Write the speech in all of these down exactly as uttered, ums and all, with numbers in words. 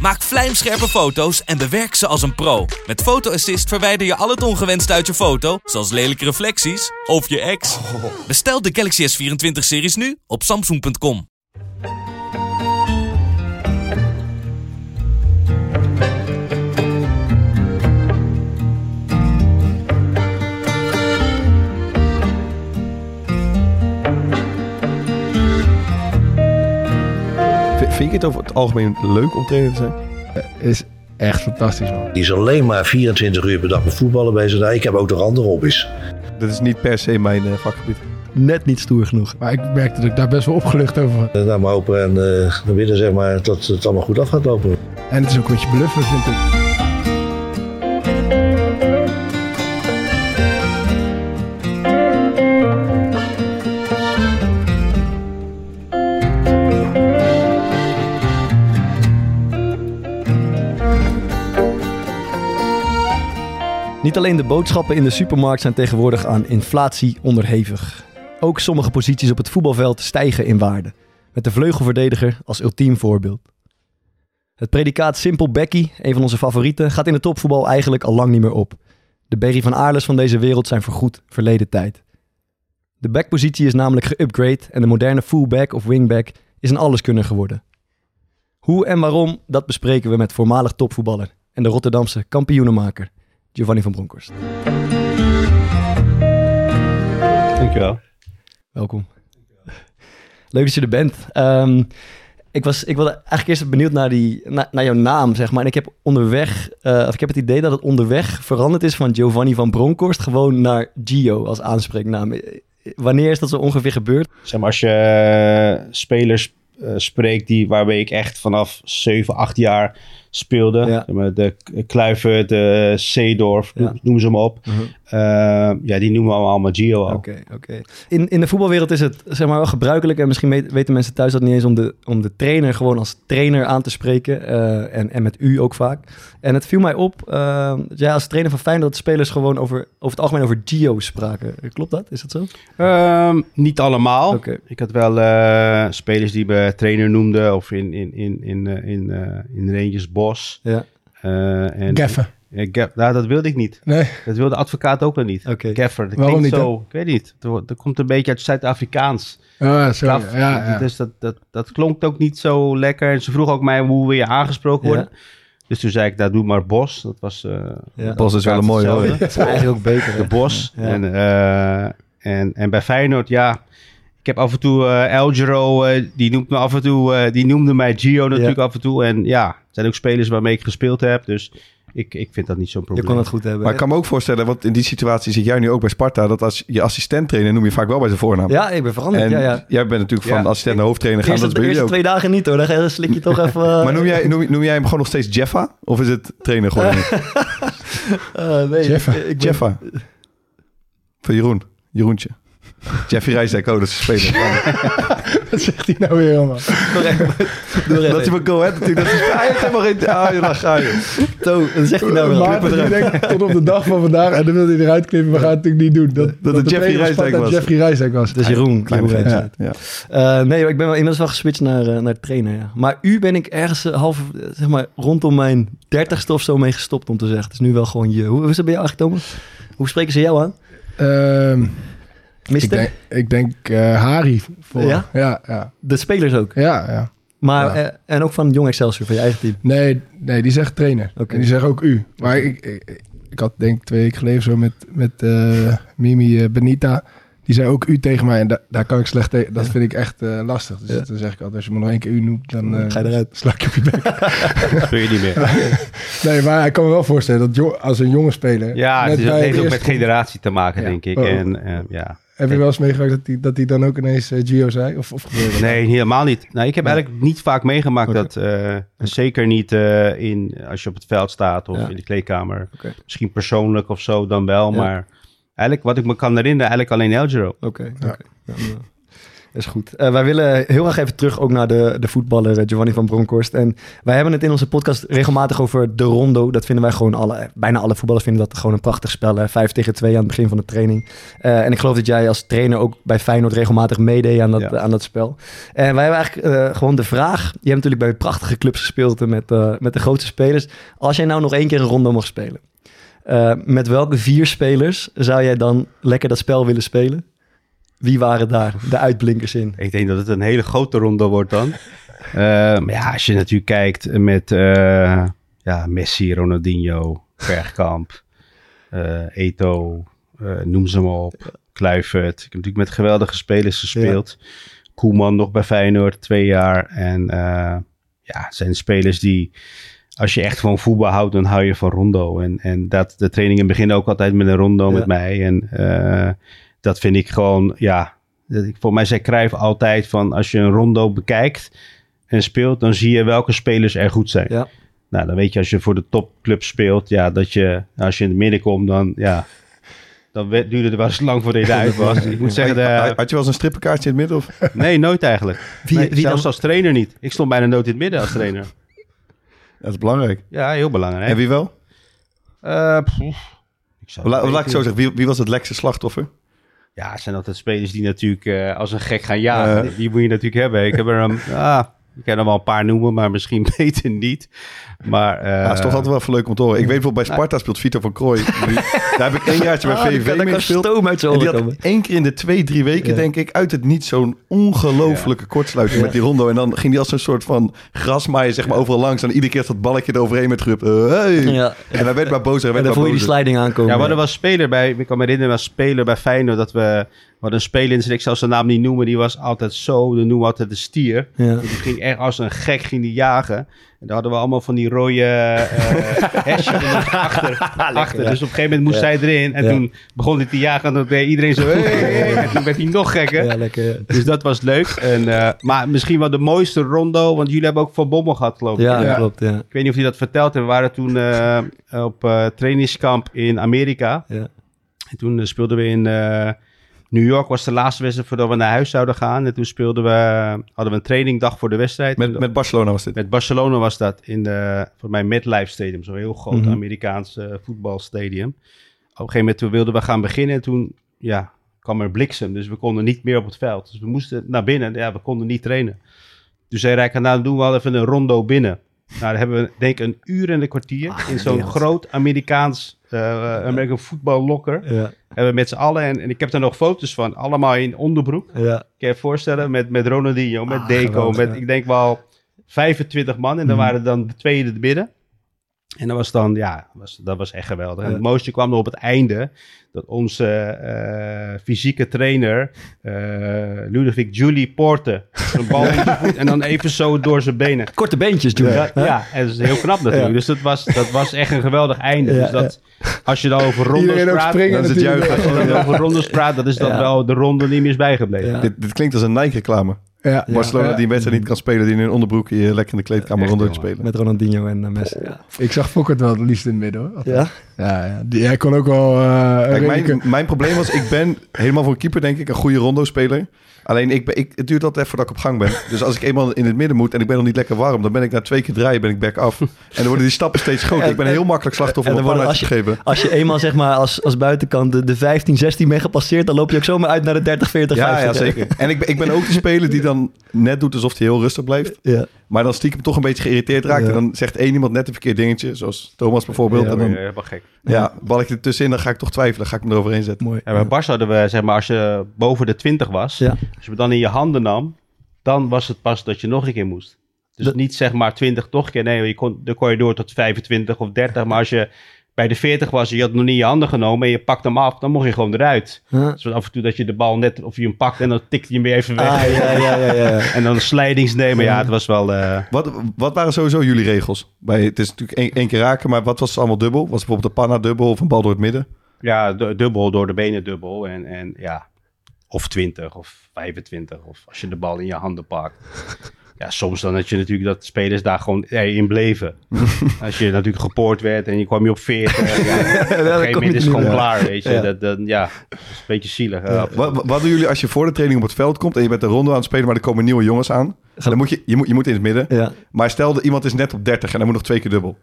Maak vlijmscherpe foto's en bewerk ze als een pro. Met Photo Assist verwijder je al het ongewenst uit je foto, zoals lelijke reflecties of je ex. Bestel de Galaxy S vierentwintig-series nu op Samsung punt com. Vind je het over het algemeen leuk om trainer te zijn? Uh, is echt fantastisch, man. Die is alleen maar vierentwintig uur per dag met voetballen bezig. Ik heb ook nog andere hobby's. Dat is niet per se mijn uh, vakgebied. Net niet stoer genoeg. Maar ik merkte dat ik daar best wel opgelucht over was. Uh, nou, maar hopen en uh, dan willen zeg maar dat het allemaal goed af gaat lopen. En het is ook een beetje bluffen, vind ik. Niet alleen de boodschappen in de supermarkt zijn tegenwoordig aan inflatie onderhevig. Ook sommige posities op het voetbalveld stijgen in waarde. Met de vleugelverdediger als ultiem voorbeeld. Het predicaat simpel Becky, een van onze favorieten, gaat in het topvoetbal eigenlijk al lang niet meer op. De Berry van Aarles van deze wereld zijn voorgoed verleden tijd. De backpositie is namelijk geupgrade en de moderne fullback of wingback is een alleskunner geworden. Hoe en waarom, dat bespreken we met voormalig topvoetballer en de Rotterdamse kampioenenmaker. Giovanni van Bronckhorst. Dankjewel. Welkom. Dankjewel. Leuk dat je er bent. Um, ik, was, ik wilde eigenlijk eerst benieuwd naar, die, na, naar jouw naam, zeg maar. En ik heb onderweg, uh, of ik heb het idee dat het onderweg veranderd is van Giovanni van Bronckhorst gewoon naar Gio als aanspreeknaam. Wanneer is dat zo ongeveer gebeurd? Zeg maar, als je uh, spelers uh, spreekt die, waarbij ik echt vanaf zeven, acht jaar speelde. Ja. De Kluivert, de Seedorf, ja. Noem ze maar op. Uh-huh. Uh, ja, die noemen we allemaal Gio al. Okay, okay. In, in de voetbalwereld is het zeg maar wel gebruikelijk, en misschien weet, weten mensen thuis dat niet eens, om de, om de trainer gewoon als trainer aan te spreken. Uh, en, en met u ook vaak. En het viel mij op, uh, ja, als trainer van Feyenoord, dat spelers gewoon over, over het algemeen over Gio spraken. Klopt dat? Is dat zo? Um, niet allemaal. Okay. Ik had wel uh, spelers die me trainer noemden, of in, in, in, in, in, in, uh, in Rangers Ja. Uh, en, Geffen. Uh, ge- nou, dat wilde ik niet. Nee. Dat wilde de advocaat ook nog niet. Okay. Geffen. Dat klinkt niet, zo, he? Ik weet niet. Dat, dat komt een beetje uit Zuid-Afrikaans. Oh, sorry. Graf, ja, ja. Dus dat, dat, dat klonk ook niet zo lekker. En ze vroeg ook mij hoe wil je aangesproken worden. Ja. Dus toen zei ik, nou, doe maar Bos. Dat was... Uh, ja. Bos is wel een mooie hoor. Dat is eigenlijk ook beter. De Bos. Ja. En, uh, en, en bij Feyenoord, ja... Ik heb af en toe uh, Eljero, uh, die noemt me af en toe, uh, die noemde mij Gio natuurlijk ja. af en toe. En ja, het zijn ook spelers waarmee ik gespeeld heb, dus ik, ik vind dat niet zo'n probleem. Je kon het goed hebben. Maar hè? Ik kan me ook voorstellen, want in die situatie zit jij nu ook bij Sparta, dat als je assistent trainer noem je vaak wel bij zijn voornaam. Ja, ik ben veranderd. En ja, ja. jij bent natuurlijk van ja. assistent naar hoofdtrainer gaan. Dat is bij jullie ook. De eerste twee dagen niet hoor, dan slik je toch even... Uh... Maar noem jij, noem, noem jij hem gewoon nog steeds Jeffa? Of is het trainer gewoon? uh, nee, Jeffa. Ik, ik Jeffa. Ben... Van Jeroen. Jeroentje. Jeffrey Rijsdijk, oh, dat is een speler. Wat zegt hij nou weer helemaal? Dat hij van Go Ahead natuurlijk. Hij heeft helemaal geen... Ah, je lach, ah, je. Zo, dat zegt hij nou weer. Maar denkt, tot op de dag van vandaag... en dan wil hij eruit knippen, we gaan het natuurlijk niet doen. Dat, dat, dat het Jeffrey Rijsdijk was. Jeffrey Rijsdijk was. Dat is Jeroen. Klein klein ja, ja. Uh, nee, ik ben wel inmiddels wel geswitcht naar, uh, naar trainer. Ja. Maar u ben ik ergens uh, half, zeg maar, rondom mijn dertigste of zo mee gestopt om te zeggen. Het is nu wel gewoon je. Hoe is dat bij jou eigenlijk, Thomas? Hoe spreken ze jou aan? Um, Mister? Ik denk, ik denk uh, Harry. Voor, ja? Ja, ja? De spelers ook? Ja, ja. Maar, ja. Eh, en ook van Jong Excelsior, van je eigen team? Nee, nee die zegt trainer. Okay. En die zegt ook u. Maar ik, ik, ik had denk ik twee weken geleden zo met, met uh, Mimi Benita. Die zei ook u tegen mij. En da- daar kan ik slecht tegen. Dat ja. vind ik echt uh, lastig. Dus ja. dan zeg ik altijd, als je me nog één keer u noemt, dan uh, ga je eruit. Sla ik op je bek. Dat doe je niet meer. Nee, maar ik kan me wel voorstellen dat jo- als een jonge speler... Ja, het, is, het heeft ook met generatie te maken, ja. denk ik. Oh. En uh, ja... Heb je wel eens meegemaakt dat hij dat die dan ook ineens uh, Gio zei? Of, of gebeurde nee, helemaal niet. Nou, ik heb ja. eigenlijk niet vaak meegemaakt okay. dat... Uh, okay. Zeker niet uh, in, als je op het veld staat of ja. in de kleedkamer. Okay. Misschien persoonlijk of zo dan wel. Ja. Maar eigenlijk wat ik me kan herinneren, eigenlijk alleen Eljero. Oké. Okay. Ja. Okay. Ja. is goed. Uh, wij willen heel graag even terug ook naar de, de voetballer Giovanni van Bronckhorst. En wij hebben het in onze podcast regelmatig over de rondo. Dat vinden wij gewoon alle, bijna alle voetballers vinden dat gewoon een prachtig spel. Hè? Vijf tegen twee aan het begin van de training. Uh, en ik geloof dat jij als trainer ook bij Feyenoord regelmatig meedeed aan dat, ja. aan dat spel. En wij hebben eigenlijk uh, gewoon de vraag. Je hebt natuurlijk bij prachtige clubs gespeeld met, uh, met de grootste spelers. Als jij nou nog één keer een rondo mag spelen. Uh, met welke vier spelers zou jij dan lekker dat spel willen spelen? Wie waren daar de uitblinkers in? Ik denk dat het een hele grote ronde wordt dan. Uh, maar ja, als je natuurlijk kijkt met uh, ja, Messi, Ronaldinho, Bergkamp, uh, Eto'o, uh, noem ze maar op, Kluivert. Ik heb natuurlijk met geweldige spelers gespeeld. Ja. Koeman nog bij Feyenoord, twee jaar. En uh, ja, het zijn spelers die... Als je echt gewoon voetbal houdt, dan hou je van rondo. En, en dat, de trainingen beginnen ook altijd met een rondo ja. met mij. En uh, dat vind ik gewoon, ja... Volgens mij zei Cruijff altijd van... Als je een rondo bekijkt en speelt... Dan zie je welke spelers er goed zijn. Ja. Nou, dan weet je als je voor de topclub speelt... Ja, dat je... Als je in het midden komt, dan... ja. Dan duurde het wel eens lang voordat je eruit was. Ik moet zeggen, de... Had je wel eens een strippenkaartje in het midden? Of? Nee, nooit eigenlijk. Wie, nee, wie zelfs dan? Als trainer niet. Ik stond bijna nooit in het midden als trainer. Dat is belangrijk. Ja, heel belangrijk. En wie wel? Uh, ik zou La, laat ik zo zeggen, wie, wie was het lekkerste slachtoffer? Ja, het zijn altijd spelers die natuurlijk uh, als een gek gaan jagen. Uh. Die moet je natuurlijk hebben. Ik heb er een... Ah, ik kan er wel een paar noemen, maar misschien beter niet. Maar uh, ja, het is toch altijd wel even leuk om te horen. Ik weet bijvoorbeeld, bij Sparta speelt Vito van Krooi. Daar heb ik één jaartje bij V V ah, mee gespeeld. En die had één keer in de twee, drie weken, ja. denk ik, uit het niet zo'n ongelofelijke ja. kortsluiting ja. met die rondo. En dan ging die als een soort van grasmaaier zeg maar, ja. overal langs. En iedere keer dat balletje eroverheen met gerup. Uh, hey. ja. En hij werd maar boos. En dan voel je die sliding aankomen. Ja, we hadden wel speler bij, ik kan me herinneren, was speler bij Feyenoord dat we... Wat een speler in zijn, ik zal zijn naam niet noemen, die was altijd zo, dan noemen we altijd de stier. Ja. Die ging echt als een gek ging die jagen. En daar hadden we allemaal van die rode uh, hesjes achter. achter. Ja. Dus op een gegeven moment moest ja. zij erin. En ja. toen begon hij te jagen en dan deed iedereen zo... Hey, hey. En toen werd hij nog gekker. Ja, lekker, ja. Dus dat was leuk. En, uh, maar misschien wel de mooiste rondo, want jullie hebben ook Van Bommel gehad, geloof ik. Ja, ja. klopt. Ja. Ik weet niet of hij dat verteld heeft. We waren toen uh, op uh, trainingskamp in Amerika. Ja. En toen uh, speelden we in... Uh, New York was de laatste wedstrijd voordat we naar huis zouden gaan. En toen speelden we, hadden we een trainingdag voor de wedstrijd. Met, met Barcelona was dit? Met Barcelona was dat. In de, voor mij, MetLife Stadium. Zo'n heel groot mm-hmm. Amerikaans uh, voetbalstadium. Op een gegeven moment toen wilden we gaan beginnen. En toen ja, kwam er bliksem. Dus we konden niet meer op het veld. Dus we moesten naar binnen. Ja, we konden niet trainen. Dus zei Rijkaard, nou doen we al even een rondo binnen. Nou, daar hebben we denk ik een uur en een kwartier. Ach, in zo'n groot Amerikaans... Uh, American Football Locker. Ja. En we met z'n allen. En, en ik heb daar nog foto's van. Allemaal in onderbroek. Ja. Kan je je voorstellen? Met, met Ronaldinho, met ah, Deco. Geweldig, met ja. ik denk wel vijfentwintig man. En dan mm. waren dan de tweede de midden. En dat was dan, ja, was, dat was echt geweldig. Ja. En het mooiste kwam er op het einde. Dat onze uh, fysieke trainer, uh, Ludovic Julie Porte, een bal in de voet en dan even zo door zijn benen. Korte beentjes doen. Ja, ja. ja, en dat is heel knap natuurlijk. Ja. Dus dat was, dat was echt een geweldig einde. Ja, dus dat, ja. als je dan over rondes praat, springen, dat is het juist. Als je dan ja. over rondes praat, dat is dan ja. wel de ronde die meer is bijgebleven. Ja. Dit, dit klinkt als een Nike-reclame. Ja, Barcelona ja. die wedstrijd niet kan spelen, die in hun onderbroek hier lekker in de kleedkamer rond doet spelen. Met Ronaldinho en uh, Messi. Ja. Ik zag Fokker wel het liefst in het midden hoor. Ja? Ja, ja. Die, hij kon ook wel... Uh, Kijk, mijn, mijn probleem was, ik ben helemaal voor keeper denk ik een goede rondo-speler. Alleen ik ben, ik, het duurt altijd even dat ik op gang ben. Dus als ik eenmaal in het midden moet en ik ben nog niet lekker warm, dan ben ik na twee keer draaien ben ik back af. En dan worden die stappen steeds groter. Ik ben heel makkelijk slachtoffer van een gegeven. Als je eenmaal zeg maar als, als buitenkant de, de vijftien, zestien ben gepasseerd, dan loop je ook zomaar uit naar de dertig, veertig, ja, vijftig. Ja, zeker. En ik, ik ben ook de speler die dan net doet alsof hij heel rustig blijft. Ja. Maar dan stiekem toch een beetje geïrriteerd raakt. Ja. En dan zegt één iemand net een verkeerd dingetje, zoals Thomas bijvoorbeeld. Ja, en dan, ja, maar gek. Ja, bal ik er tussenin, dan ga ik toch twijfelen. Dan ga ik hem eroverheen zetten. Mooi. En bij Barca hadden we, zeg maar, als je boven de twintig was, ja. als je het dan in je handen nam, dan was het pas dat je nog een keer moest. Dus dat... niet zeg maar twintig toch keer. Nee, je kon, dan kon je door tot vijfentwintig of dertig. Maar als je bij de veertig was en je had het nog niet in je handen genomen en je pakt hem af, dan mocht je gewoon eruit. Huh? Dus af en toe dat je de bal net, of je hem pakt en dan tikt je hem weer even weg. Ah, ja, ja, ja, ja. En dan slidings nemen, ja, het was wel... Uh... Wat, wat waren sowieso jullie regels? Bij, het is natuurlijk één, één keer raken, maar wat was allemaal dubbel? Was bijvoorbeeld de panna dubbel of een bal door het midden? Ja, dubbel, door de benen dubbel en, en ja... Of twintig of vijfentwintig. Of als je de bal in je handen pakt. Ja, soms dan dat je natuurlijk dat spelers daar gewoon hey, in bleven. Als je natuurlijk gepoord werd en je kwam je op veertig. Ja, ja, op een gegeven moment is het gewoon klaar, weet je. Ja. Dat, dat, ja, dat is een beetje zielig. Ja. Wat, wat doen jullie als je voor de training op het veld komt en je bent een ronde aan het spelen, maar er komen nieuwe jongens aan? Dan moet je, je, moet, je moet in het midden. Ja. Maar stel dat iemand is net op dertig en hij moet nog twee keer dubbel.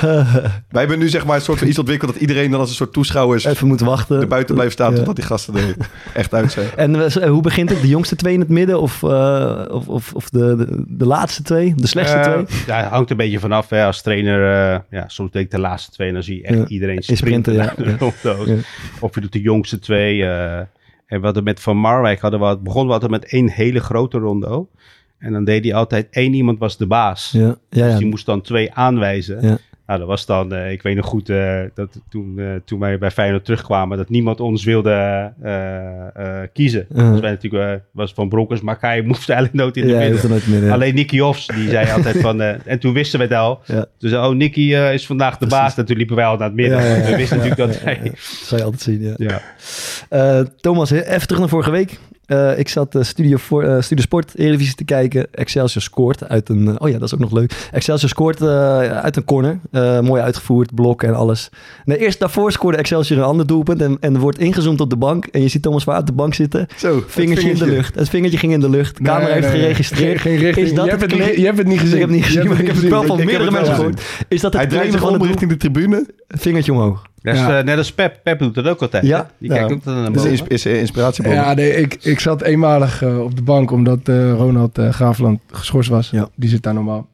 Wij hebben nu zeg maar een soort van iets ontwikkeld dat iedereen dan als een soort toeschouwers even moet wachten, er buiten blijft staan, ja, totdat die gasten er echt uit zijn. En hoe begint het? De jongste twee in het midden of, uh, of, of, of de, de, de laatste twee? De slechtste uh, twee? Ja, hangt een beetje vanaf. Hè. Als trainer, uh, ja, soms denk ik de laatste twee en dan zie je echt ja, iedereen sprinten. Ja. Ja. Ja. Of je doet de jongste twee. Uh, en wat we met Van Marwijk hadden, we hadden, begonnen we altijd met één hele grote rondo. En dan deed hij altijd, één iemand was de baas. Ja. Ja, ja. Dus die moest dan twee aanwijzen. Ja. Nou, dat was dan, uh, ik weet nog goed, uh, dat toen, uh, toen wij bij Feyenoord terugkwamen, dat niemand ons wilde uh, uh, kiezen. Uh-huh. Dus wij natuurlijk, uh, was Van Bronckhorst, maar Kai moest eigenlijk nooit in de ja, midden. midden ja. Alleen Nicky Hofs, die zei altijd van, uh, en toen wisten we het al. Ja. Dus oh, Nicky uh, is vandaag de baas. En toen liepen wij al naar het midden. Ja, ja, ja. We wisten ja, natuurlijk ja, dat ja, ja. Dat zou je altijd zien, ja. ja. Uh, Thomas, even terug naar vorige week. Uh, ik zat uh, Studio, voor, uh, Studio Sport, Eredivisie te kijken. Excelsior scoort uit een... Uh, oh ja, dat is ook nog leuk. Excelsior scoort uh, uit een corner. Uh, mooi uitgevoerd, blok en alles. Nee, eerst daarvoor scoorde Excelsior een ander doelpunt. En, en wordt ingezoomd op de bank. En je ziet Thomas Verhaar op de bank zitten. Zo, vingertje in de lucht. Het vingertje ging in de lucht. De camera nee, heeft nee, geregistreerd. Geen, geen richting. Is dat je, hebt het niet, je hebt het niet gezien. Ik heb het niet gezien, maar ik heb het wel van meerdere mensen gehoord. Is dat het claim van de richting de tribune? Vingertje omhoog. Dat is, ja. uh, net als Pep. Pep doet dat ook altijd. Ja. Die kijkt ja. ook naar boven. Dus is, is inspiratiebron. Ja, nee, ik, ik zat eenmalig uh, op de bank omdat uh, Ronald uh, Graafland geschorst was. Ja. Die zit daar normaal.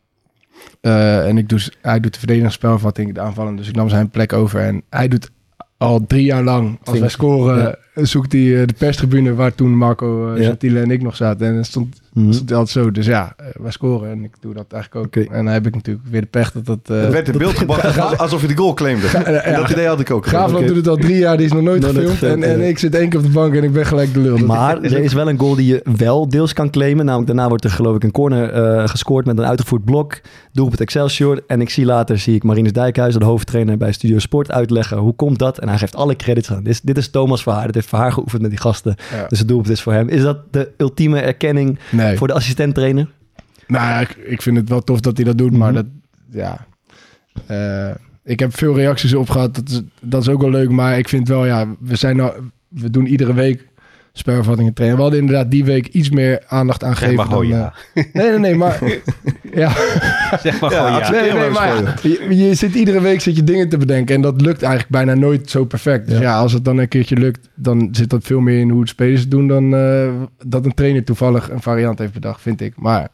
Uh, en ik doe, hij doet de verdedigingsspelvatting, de aanvallen. Dus ik nam zijn plek over. En hij doet al drie jaar lang, als wij scoren, ja. zoekt hij uh, de perstribune waar toen Marco uh, ja. Gentile en ik nog zaten. En het stond, mm-hmm. stond altijd zo. Dus ja, uh, wij scoren en ik doe dat eigenlijk ook. Okay. En dan heb ik natuurlijk weer de pech dat dat... Uh, het werd in beeld gebracht alsof je de goal claimde. Ja, en, ja, en dat idee had ik ook. Graafland okay. doet het al drie jaar, die is nog nooit no, gefilmd. En, en ik zit één keer op de bank en ik ben gelijk de lul. Maar is er is wel een goal die je wel deels kan claimen. Namelijk daarna wordt er geloof ik een corner uh, gescoord met een uitgevoerd blok. Doe op het Excelsior. En ik zie later zie ik Marinus Dijkhuizen, de hoofdtrainer bij Studio Sport, uitleggen hoe komt dat. En hij geeft alle credits aan. Dit is, dit is Thomas Verhaar. Het heeft Verhaar geoefend met die gasten. Ja. Dus het doelpunt is voor hem. Is dat de ultieme erkenning nee. voor de assistent-trainer? Nou, ik, ik vind het wel tof dat hij dat doet. Maar mm-hmm. dat, ja. Uh, ik heb veel reacties op gehad. Dat is, dat is ook wel leuk. Maar ik vind wel, ja, we, zijn nou, we doen iedere week spelervattingen trainen. We hadden inderdaad die week iets meer aandacht aan gegeven. Zeg maar dan, ja. uh, nee, nee, nee, maar... ja. Zeg maar ja, ja. Nee, nee, maar je, je zit iedere week zit je dingen te bedenken. En dat lukt eigenlijk bijna nooit zo perfect. Dus ja, ja als het dan een keertje lukt, dan zit dat veel meer in hoe het spelers doen dan uh, dat een trainer toevallig een variant heeft bedacht, vind ik. Maar...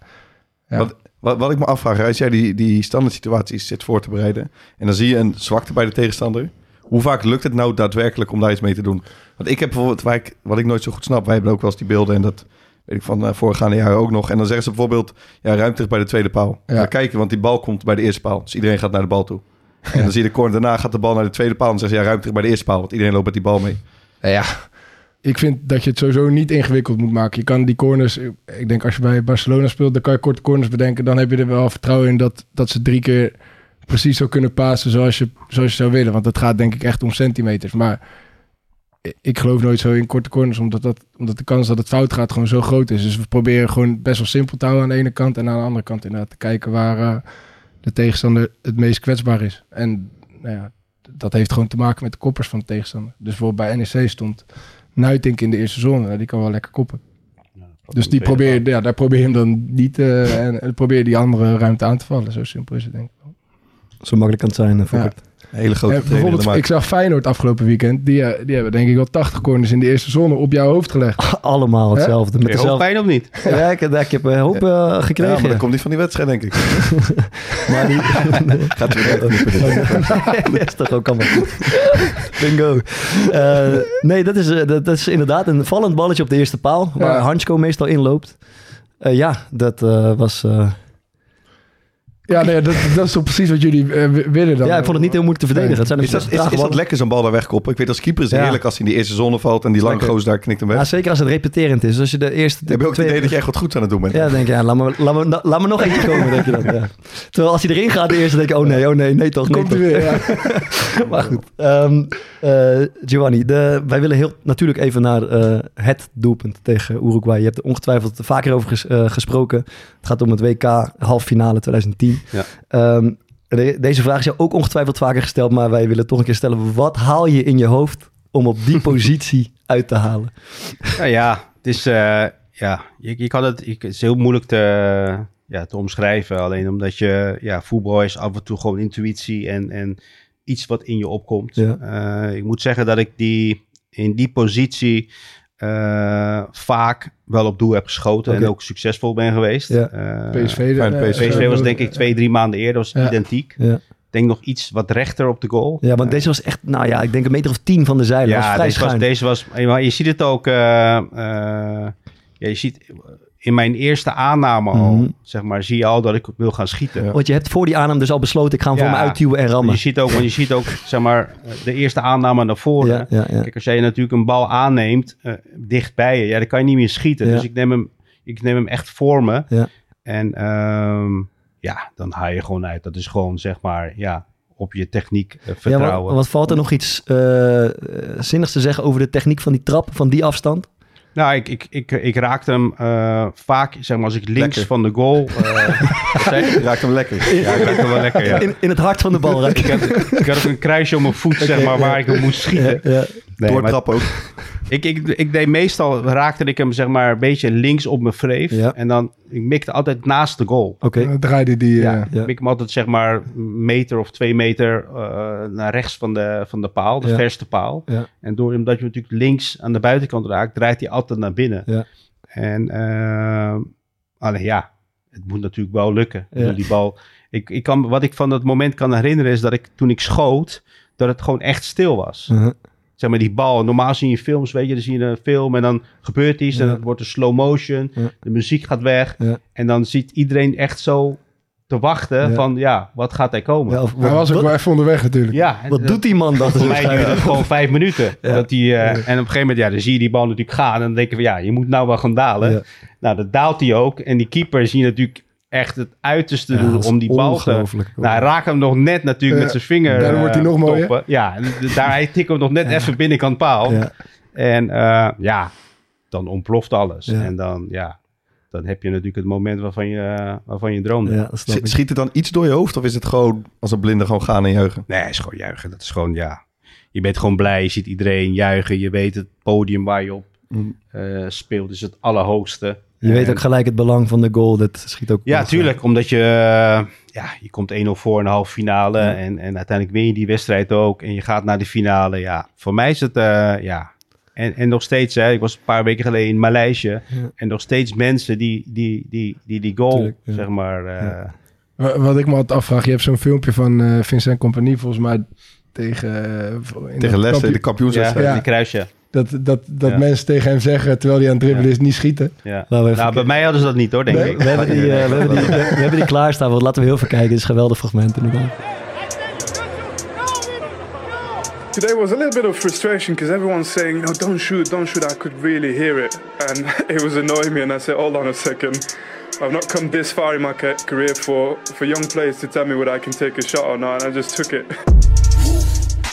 Ja. Wat, wat, wat ik me afvraag, als jij die, die standaard situaties zit voor te bereiden en dan zie je een zwakte bij de tegenstander, hoe vaak lukt het nou daadwerkelijk om daar iets mee te doen? Want ik heb bijvoorbeeld, waar ik, wat ik nooit zo goed snap, wij hebben ook wel eens die beelden en dat weet ik van uh, voorgaande jaren ook nog. En dan zeggen ze bijvoorbeeld, ja, ruimte bij de tweede paal. Ja. Dan kijken, want die bal komt bij de eerste paal. Dus iedereen gaat naar de bal toe. Ja. En dan zie je de corner, daarna gaat de bal naar de tweede paal en dan zeggen ze, ja, ruimte bij de eerste paal, want iedereen loopt met die bal mee. Nou ja, ik vind dat je het sowieso niet ingewikkeld moet maken. Je kan die corners, ik denk als je bij Barcelona speelt, dan kan je korte corners bedenken. Dan heb je er wel vertrouwen in dat, dat ze drie keer precies zo kunnen passen zoals je, zoals je zou willen. Want het gaat denk ik echt om centimeters. Maar ik geloof nooit zo in korte corners, omdat, dat, omdat de kans dat het fout gaat gewoon zo groot is. Dus we proberen gewoon best wel simpel te houden aan de ene kant. En aan de andere kant inderdaad te kijken waar uh, de tegenstander het meest kwetsbaar is. En nou ja, dat heeft gewoon te maken met de koppers van de tegenstander. Dus bijvoorbeeld bij N E C stond Nuitink in de eerste zone. Die kan wel lekker koppen. Ja, dus die probeer, ja, daar probeer je hem dan niet uh, en, en probeer die andere ruimte aan te vallen. Zo simpel is het denk ik. Zo makkelijk kan het zijn. Voor ja. het. Hele grote en bijvoorbeeld, ik zag Feyenoord afgelopen weekend. Die, die hebben denk ik wel tachtig corners in de eerste zone op jouw hoofd gelegd. Allemaal hetzelfde. Met dezelfde... pijn of niet? Ja, ja ik, ik heb een hoop uh, gekregen. Ja, maar dat komt niet van die wedstrijd, denk ik. maar die... Gaat weer uit. Dat is toch ook allemaal goed. Bingo. Uh, nee, dat is, uh, dat is inderdaad een vallend balletje op de eerste paal. Ja. Waar Hansko meestal inloopt. Uh, ja, dat uh, was... Uh, Ja, nee, dat, dat is toch precies wat jullie uh, willen dan. Ja, ik vond het niet heel moeilijk te verdedigen. Dat zijn is, dat, is, is dat lekker zo'n bal daar wegkoppen? Ik weet als keeper is het ja. heerlijk als hij in die eerste zone valt en die lange goos daar knikt hem weg. Ja, zeker als het repeterend is. Dus als je de eerste... Heb je ook twee... het idee dat je echt wat goed aan het doen bent? Ja, dan denk je, ja, laat, me, laat, me, laat me nog eentje komen, denk je dat. Ja. Terwijl als hij erin gaat de eerste, denk je, oh nee, oh nee, nee toch. Nee, komt hij weer, ja. Maar goed. Um, uh, Giovanni, de, wij willen heel natuurlijk even naar uh, het doelpunt tegen Uruguay. Je hebt er ongetwijfeld vaker over ges, uh, gesproken. Het gaat om het W K halffinale twintig tien. Ja. Um, de, deze vraag is jou ook ongetwijfeld vaker gesteld, maar wij willen toch een keer stellen. Wat haal je in je hoofd om op die positie uit te halen? Ja, ja, het is, uh, ja je, je kan het, je, het is heel moeilijk te, ja, te omschrijven. Alleen omdat je ja, voetbal is af en toe gewoon intuïtie en, en iets wat in je opkomt. Ja. Uh, ik moet zeggen dat ik die, in die positie uh, vaak wel op doel heb geschoten okay. en ook succesvol ben geweest. Ja. Uh, P S V, de, de, P S V de, was denk ik twee, drie maanden eerder, was ja. identiek. Ja. Ik denk nog iets wat rechter op de goal. Ja, want uh, deze was echt, nou ja, ik denk een meter of tien van de zijlijn. Ja, was vrij deze, was, deze was, je ziet het ook, uh, uh, ja, je ziet in mijn eerste aanname al, mm-hmm. zeg maar, zie je al dat ik wil gaan schieten. Ja. Want je hebt voor die aanname dus al besloten, ik ga hem ja, voor me uitduwen en rammen. Je ziet ook, want je ziet ook, zeg maar, de eerste aanname naar voren. Ja, ja, ja. Kijk, als jij natuurlijk een bal aanneemt, uh, dicht bij je, ja, dan kan je niet meer schieten. Ja. Dus ik neem hem, ik neem hem echt voor me. Ja. En um, ja, dan haal je gewoon uit. Dat is gewoon, zeg maar, ja... op je techniek uh, vertrouwen. Ja, wat, wat valt er nog iets uh, zinnigs te zeggen over de techniek van die trap, van die afstand? Nou, ik, ik, ik, ik raakte hem uh, vaak, zeg maar, als ik links lekker. Van de goal... Uh, raakte hem lekker. Ja, ik raakte hem wel lekker, ja. In, in het hart van de bal raak ik. Had, ik had ook een kruisje om mijn voet, okay, zeg maar, waar ja. ik hem moest schieten. Ja, ja. Nee, door trap ook. Ik, ik, ik deed meestal, raakte ik hem, zeg maar, een beetje links op mijn vreef. Ja. En dan, ik mikte altijd naast de goal. Oké. Okay. Uh, draaide die... Ja, uh, ja. Ik mikte hem altijd, zeg maar, een meter of twee meter uh, naar rechts van de, van de paal. De ja. verste paal. Ja. En door omdat je natuurlijk links aan de buitenkant raakt, draait hij altijd naar binnen. Ja. En uh, alleen ja, het moet natuurlijk wel lukken. Ja. Die bal. Ik, ik kan, wat ik van dat moment kan herinneren is dat ik toen ik schoot, dat het gewoon echt stil was. Uh-huh. Zeg maar die bal. Normaal zie je films, weet je, dan zie je een film en dan gebeurt iets ja. en dat wordt een slow motion. Ja. De muziek gaat weg ja. en dan ziet iedereen echt zo te wachten ja. van ja, wat gaat hij komen? Ja, of, hij was ook wel even onderweg natuurlijk. Ja, wat dat, doet die man dat? Voor mij duurde het gewoon vijf minuten. Ja. Dat die, uh, ja. En op een gegeven moment, ja, dan zie je die bal natuurlijk gaan en dan denken we, ja, je moet nou wel gaan dalen. Ja. Nou, dat daalt hij ook en die keeper zie je natuurlijk echt het uiterste ja, doen om die bal te... Nou, raak hem nog net natuurlijk ja. met zijn vinger. Daar uh, wordt hij nog mooier. Ja, daar hij tikt hem nog net ja. even binnenkant paal. Ja. En uh, ja, dan ontploft alles. Ja. En dan, ja... Dan heb je natuurlijk het moment waarvan je, waarvan je droomde. Ja, schiet er dan iets door je hoofd? Of is het gewoon als een blinde gewoon gaan en juichen? Nee, het is gewoon juichen. Dat is gewoon, ja. Je bent gewoon blij. Je ziet iedereen juichen. Je weet het podium waar je op mm. uh, speelt. Is het allerhoogste. Je en, weet ook gelijk het belang van de goal. Dat schiet ook... Ja, tuurlijk. Uit. Omdat je... Uh, ja, je komt één nul voor in de halve finale. Mm. En, en uiteindelijk win je die wedstrijd ook. En je gaat naar de finale. Ja, voor mij is het... Uh, ja. En, en nog steeds, hè, ik was een paar weken geleden in Maleisië. Ja. En nog steeds mensen die die, die, die, die goal, tuurlijk, ja. zeg maar... Ja. Uh... Wat ik me altijd afvraag, je hebt zo'n filmpje van uh, Vincent Kompany volgens mij tegen... Uh, in tegen Leicester, kampio- de kampioenswedstrijd. Ja, ja. Die kruisje. Dat, dat, dat ja. mensen tegen hem zeggen, terwijl hij aan het dribbelen ja. is, niet schieten. Ja. Nou, kijken. Bij mij hadden ze dat niet hoor, denk nee. ik. We hebben die, uh, we hebben die, we hebben die klaarstaan, want laten we heel veel kijken. Dit is een geweldig fragment inderdaad. Today was a little bit of frustration because everyone's saying, no, don't shoot, don't shoot. I could really hear it. And it was annoying me and I said, hold on a second. I've not come this far in my career for, for young players to tell me whether I can take a shot or not. And I just took it.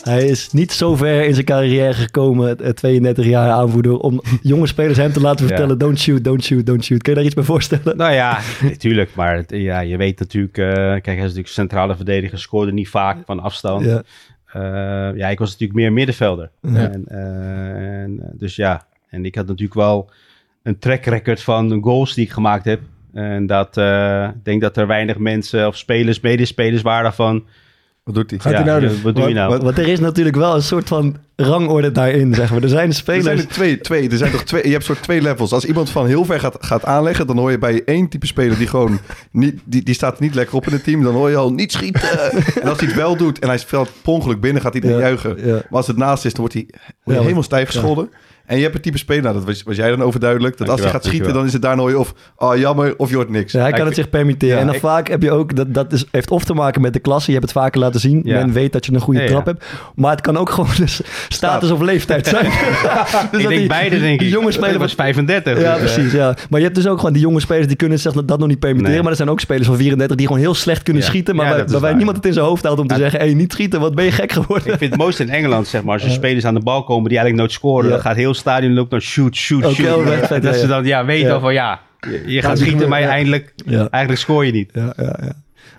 Hij is niet zo ver in zijn carrière gekomen, tweeëndertig jaar aanvoerder, om jonge spelers hem te laten vertellen, ja. don't shoot, don't shoot, don't shoot. Kun je daar iets bij voorstellen? Nou ja, natuurlijk. Maar het, ja, je weet natuurlijk, uh, kijk, hij is natuurlijk centrale verdediger, scoorde niet vaak van afstand. Ja. Uh, ja, ik was natuurlijk meer middenvelder. Ja. En, uh, en, dus ja, en ik had natuurlijk wel een track record van goals die ik gemaakt heb. En dat, uh, ik denk dat er weinig mensen of spelers, medespelers waren van... Wat doet hij? Gaat ja, hij nou dus? Wat doe je nou? Want er is natuurlijk wel een soort van rangorde daarin, zeg maar. Er zijn spelers... Er zijn er twee, twee. Er zijn toch twee. Je hebt soort twee levels. Als iemand van heel ver gaat, gaat aanleggen, dan hoor je bij één type speler die gewoon niet, die, die staat niet lekker op in het team. Dan hoor je al niet schieten. En als hij het wel doet en hij valt per ongeluk binnen, gaat hij ja, juichen. Ja. Maar als het naast is, dan wordt hij, wordt hij ja, helemaal stijf gescholden. Ja. En je hebt het type speler, dat was, was jij dan overduidelijk. Dat dankjewel, als hij gaat schieten, dankjewel. Dan is het daar nooit of oh, jammer, of je hoort niks. Ja, hij kan ik, het zich permitteren. Ja, en dan ik, vaak heb je ook, dat, dat is, heeft of te maken met de klasse. Je hebt het vaker laten zien. Ja. Men weet dat je een goede ja, trap ja. hebt. Maar het kan ook gewoon dus status of leeftijd zijn. Dus ik denk die, beide, denk die ik. Jonge spelers was vijfendertig. Ja, dus, precies. Ja. Maar je hebt dus ook gewoon die jonge spelers die kunnen zich dat nog niet permitteren. Nee. Maar er zijn ook spelers van vierendertig die gewoon heel slecht kunnen ja. schieten. Maar ja, waar, waarbij waar. niemand het in zijn hoofd houdt om te ja. zeggen, hé, hey, niet schieten, wat ben je gek geworden. Ik vind het mooiste in Engeland, zeg maar. Als er spelers aan de bal komen die eigenlijk nooit scoren, dan gaat heel stadion loopt dan shoot, shoot, okay, shoot. Ja, ja, dat ja, ze dan ja, weten ja. van ja, je, je gaat schieten, maar je ja. eindelijk, ja. eigenlijk scoor je niet. Ja, ja, ja.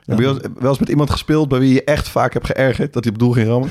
Heb je wel eens met iemand gespeeld bij wie je echt vaak hebt geërgerd dat hij op doel ging rammen?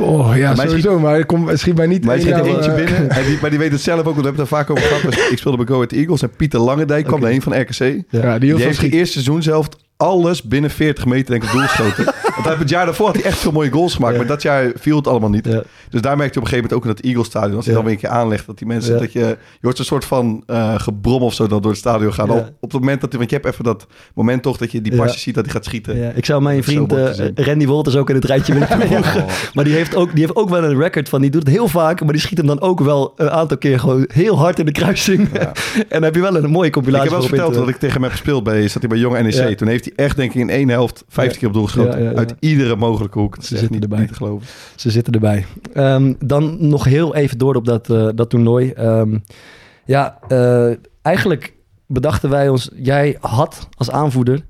Oh, ja, sowieso, schiet, maar kom, schiet mij niet. Maar hij schiet er eentje binnen, en die, maar die weet het zelf ook, want we hebben het er vaak over gehad. Dus ik speelde bij Go Ahead Eagles en Pieter Langendijk kwam erheen van R K C. Ja, die, die heeft het eerste seizoen zelf alles binnen veertig meter denk ik op doel geschoten. Want hij, het jaar daarvoor had hij echt veel mooie goals gemaakt, ja. maar dat jaar viel het allemaal niet. Ja. Dus daar merkte je op een gegeven moment ook in dat Eagle-stadion, als je ja. dan weer een keer aanlegt, dat die mensen, ja. dat je, je hoort zo'n soort van uh, gebrom of zo dan door het stadion gaan. Ja. Op, op het moment dat, want je hebt even dat moment toch dat je die pasjes ja. ziet dat hij gaat schieten. Ja. Ik zou mijn vriend uh, Randy Wolters ook in het rijtje willen toevoegen. Oh. Maar die heeft, ook, die heeft ook wel een record van, die doet het heel vaak, maar die schiet hem dan ook wel een aantal keer gewoon heel hard in de kruising. Ja. En dan heb je wel een mooie compilatie. Ik heb wel eens verteld dat ik tegen hem heb gespeeld bij, zat hij bij Jong N E C. Ja. Toen heeft hij echt denk ik in één helft vijftig ja. keer op doel geschoten. Ja, ja, ja. Uit iedere mogelijke hoek. Ze zitten niet, erbij. Niet te geloven. Ze zitten erbij. Um, dan nog heel even door op dat, uh, dat toernooi. Um, ja, uh, eigenlijk bedachten wij ons... Jij had als aanvoerder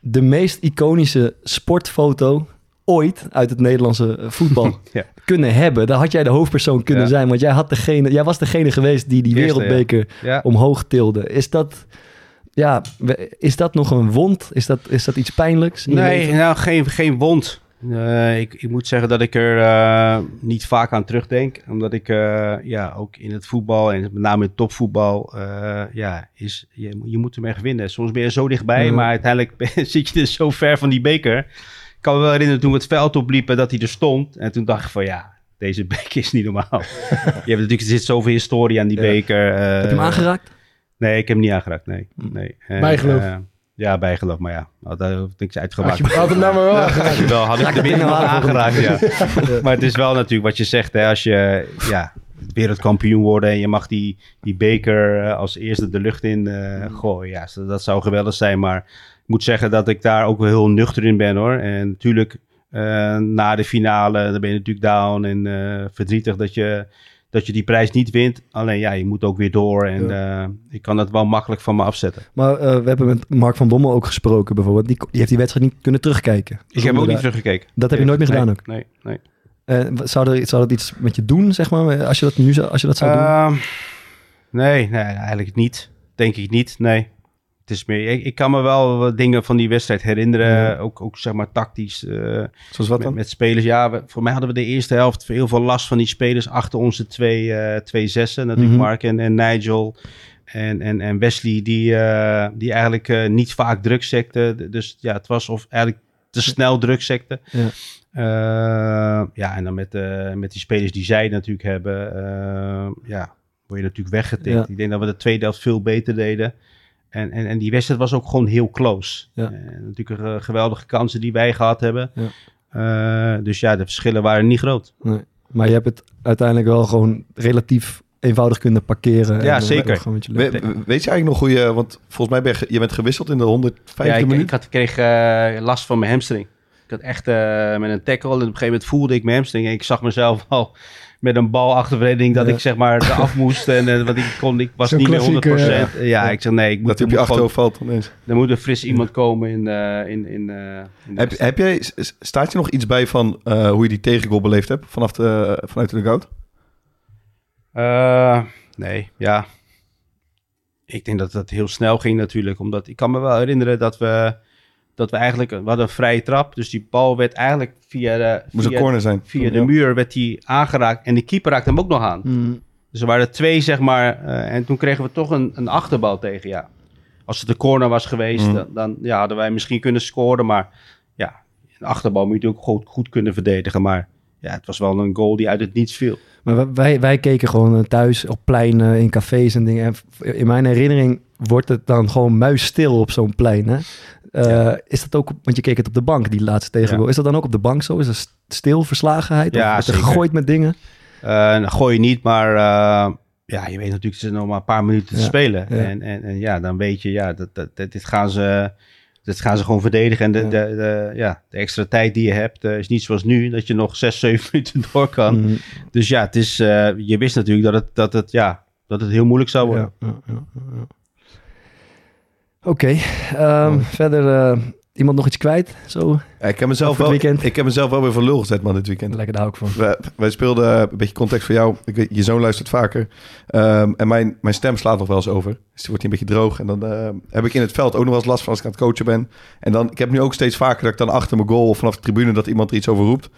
de meest iconische sportfoto ooit uit het Nederlandse voetbal ja. kunnen hebben. Daar had jij de hoofdpersoon kunnen ja. zijn. Want jij, had degene, jij was degene geweest die die Eerste, wereldbeker ja. Ja. omhoog tilde. Is dat... Ja, is dat nog een wond? Is dat, is dat iets pijnlijks? Nee, nou, geen, geen wond. Uh, ik, ik moet zeggen dat ik er uh, niet vaak aan terugdenk. Omdat ik uh, ja, ook in het voetbal en met name in het topvoetbal... Uh, ja, is, je, je moet hem echt winnen. Soms ben je zo dichtbij, mm. maar uiteindelijk zit je dus zo ver van die beker. Ik kan me wel herinneren toen we het veld opliepen dat hij er stond. En toen dacht ik van ja... Deze beker is niet normaal. Je hebt natuurlijk, er zit zoveel historie aan die ja. beker. Uh, Heb je hem aangeraakt? Nee, ik heb hem niet aangeraakt, nee. nee. En, bijgeloof? Uh, ja, bijgeloof, maar ja. Nou, daar heb ik niks uitgemaakt. Had, je, had het nou maar wel aangeraakt. Ja, wel, had ik er minder aangeraakt, ja. Maar het is wel natuurlijk wat je zegt, hè. Als je ja, wereldkampioen wordt en je mag die, die beker als eerste de lucht in uh, gooien. Ja, dat zou geweldig zijn, maar ik moet zeggen dat ik daar ook wel heel nuchter in ben, hoor. En natuurlijk, uh, na de finale, dan ben je natuurlijk down en uh, verdrietig dat je... dat je die prijs niet wint. Alleen ja, je moet ook weer door. En ja. uh, ik kan dat wel makkelijk van me afzetten. Maar uh, we hebben met Mark van Bommel ook gesproken bijvoorbeeld. Die, die heeft die wedstrijd niet kunnen terugkijken. Ik heb ook niet teruggekeken. Dat heb je nooit meer gedaan ook? Nee, nee. Uh, zou, er, zou dat iets met je doen, zeg maar? Als je dat nu zou, als je dat zou uh, doen? Nee, nee, eigenlijk niet. Denk ik niet, nee. Het is meer, ik, ik kan me wel wat dingen van die wedstrijd herinneren. Ja. Ook, ook zeg maar tactisch. Uh, Zoals wat dan? Met, met spelers. Ja, we, voor mij hadden we de eerste helft heel veel last van die spelers. Achter onze twee, uh, twee zessen. Natuurlijk mm-hmm. Mark en, en Nigel. En, en, en Wesley die, uh, die eigenlijk uh, niet vaak druk zette. Dus ja, het was of eigenlijk te snel druk zette. Ja. Uh, ja, en dan met, uh, met die spelers die zij natuurlijk hebben. Uh, ja, word je natuurlijk weggetikt. Ja. Ik denk dat we de tweede helft veel beter deden. En, en, en die wedstrijd was ook gewoon heel close. Ja. Uh, natuurlijk uh, geweldige kansen die wij gehad hebben. Ja. Uh, dus ja, de verschillen waren niet groot. Nee. Maar je hebt het uiteindelijk wel gewoon relatief eenvoudig kunnen parkeren. Ja, en zeker. We, weet je eigenlijk nog hoe je... Want volgens mij ben je, je bent gewisseld in de honderdvijfde ja, ik, minuut. Ik had, kreeg uh, last van mijn hamstring. Ik had echt uh, met een tackle en op een gegeven moment voelde ik mijn hamstring. En ik zag mezelf al... met een bal achterverdedigen dat ja. ik zeg maar eraf moest. En, en wat ik kon, ik was zo'n niet meer honderd procent. Uh, ja. ja, ik zeg nee. Ik moet, dat je op je achterhoofd valt. Dan moet er fris iemand komen in, uh, in, in, uh, in de heb, heb jij, staat je nog iets bij van uh, hoe je die tegengoal beleefd hebt vanaf de, uh, vanuit de dugout? Uh, nee, ja. Ik denk dat dat heel snel ging natuurlijk. Omdat ik kan me wel herinneren dat we... dat we eigenlijk, we hadden een vrije trap, dus die bal werd eigenlijk via de, moest via, een corner zijn. Via de muur werd die aangeraakt en de keeper raakte hem ook nog aan. Mm. Dus er waren er twee, zeg maar, uh, en toen kregen we toch een, een achterbal tegen, ja. Als het de corner was geweest, mm. dan, dan ja, hadden wij misschien kunnen scoren, maar ja, een achterbal moet je ook goed, goed kunnen verdedigen, maar ja, het was wel een goal die uit het niets viel. Maar wij, wij keken gewoon thuis op pleinen, in cafés en dingen. En in mijn herinnering wordt het dan gewoon muisstil op zo'n plein, hè? Uh, ja. Is dat ook, want je keek het op de bank, die laatste tegengoal. Ja. Is dat dan ook op de bank zo? Is dat stil, verslagenheid? Ja, of wordt er gegooid met dingen? Uh, gooi je niet, maar uh, ja, je weet natuurlijk, ze nog maar een paar minuten te ja, spelen. Ja. En, en, en ja, dan weet je, ja, dat, dat, dat, dit, gaan ze, dit gaan ze gewoon verdedigen. En de, ja. De, de, ja, de extra tijd die je hebt uh, is niet zoals nu, dat je nog zes, zeven minuten door kan. Mm. Dus ja, het is, uh, je wist natuurlijk dat het, dat, het, ja, dat het heel moeilijk zou worden. Ja, ja, ja, ja. Oké, okay, um, oh. verder... Uh, Iemand nog iets kwijt? Zo, ja, ik, heb mezelf wel, ik heb mezelf wel weer voor lul gezet, man, dit weekend. Lekker, daar hou ik van. Wij, wij speelden, een beetje context voor jou. Ik weet, je zoon luistert vaker. Um, en mijn, mijn stem slaat nog wel eens over. Dus die wordt een beetje droog. En dan uh, heb ik in het veld ook nog wel eens last van als ik aan het coachen ben. En dan, ik heb nu ook steeds vaker dat ik dan achter mijn goal of vanaf de tribune dat iemand er iets over roept.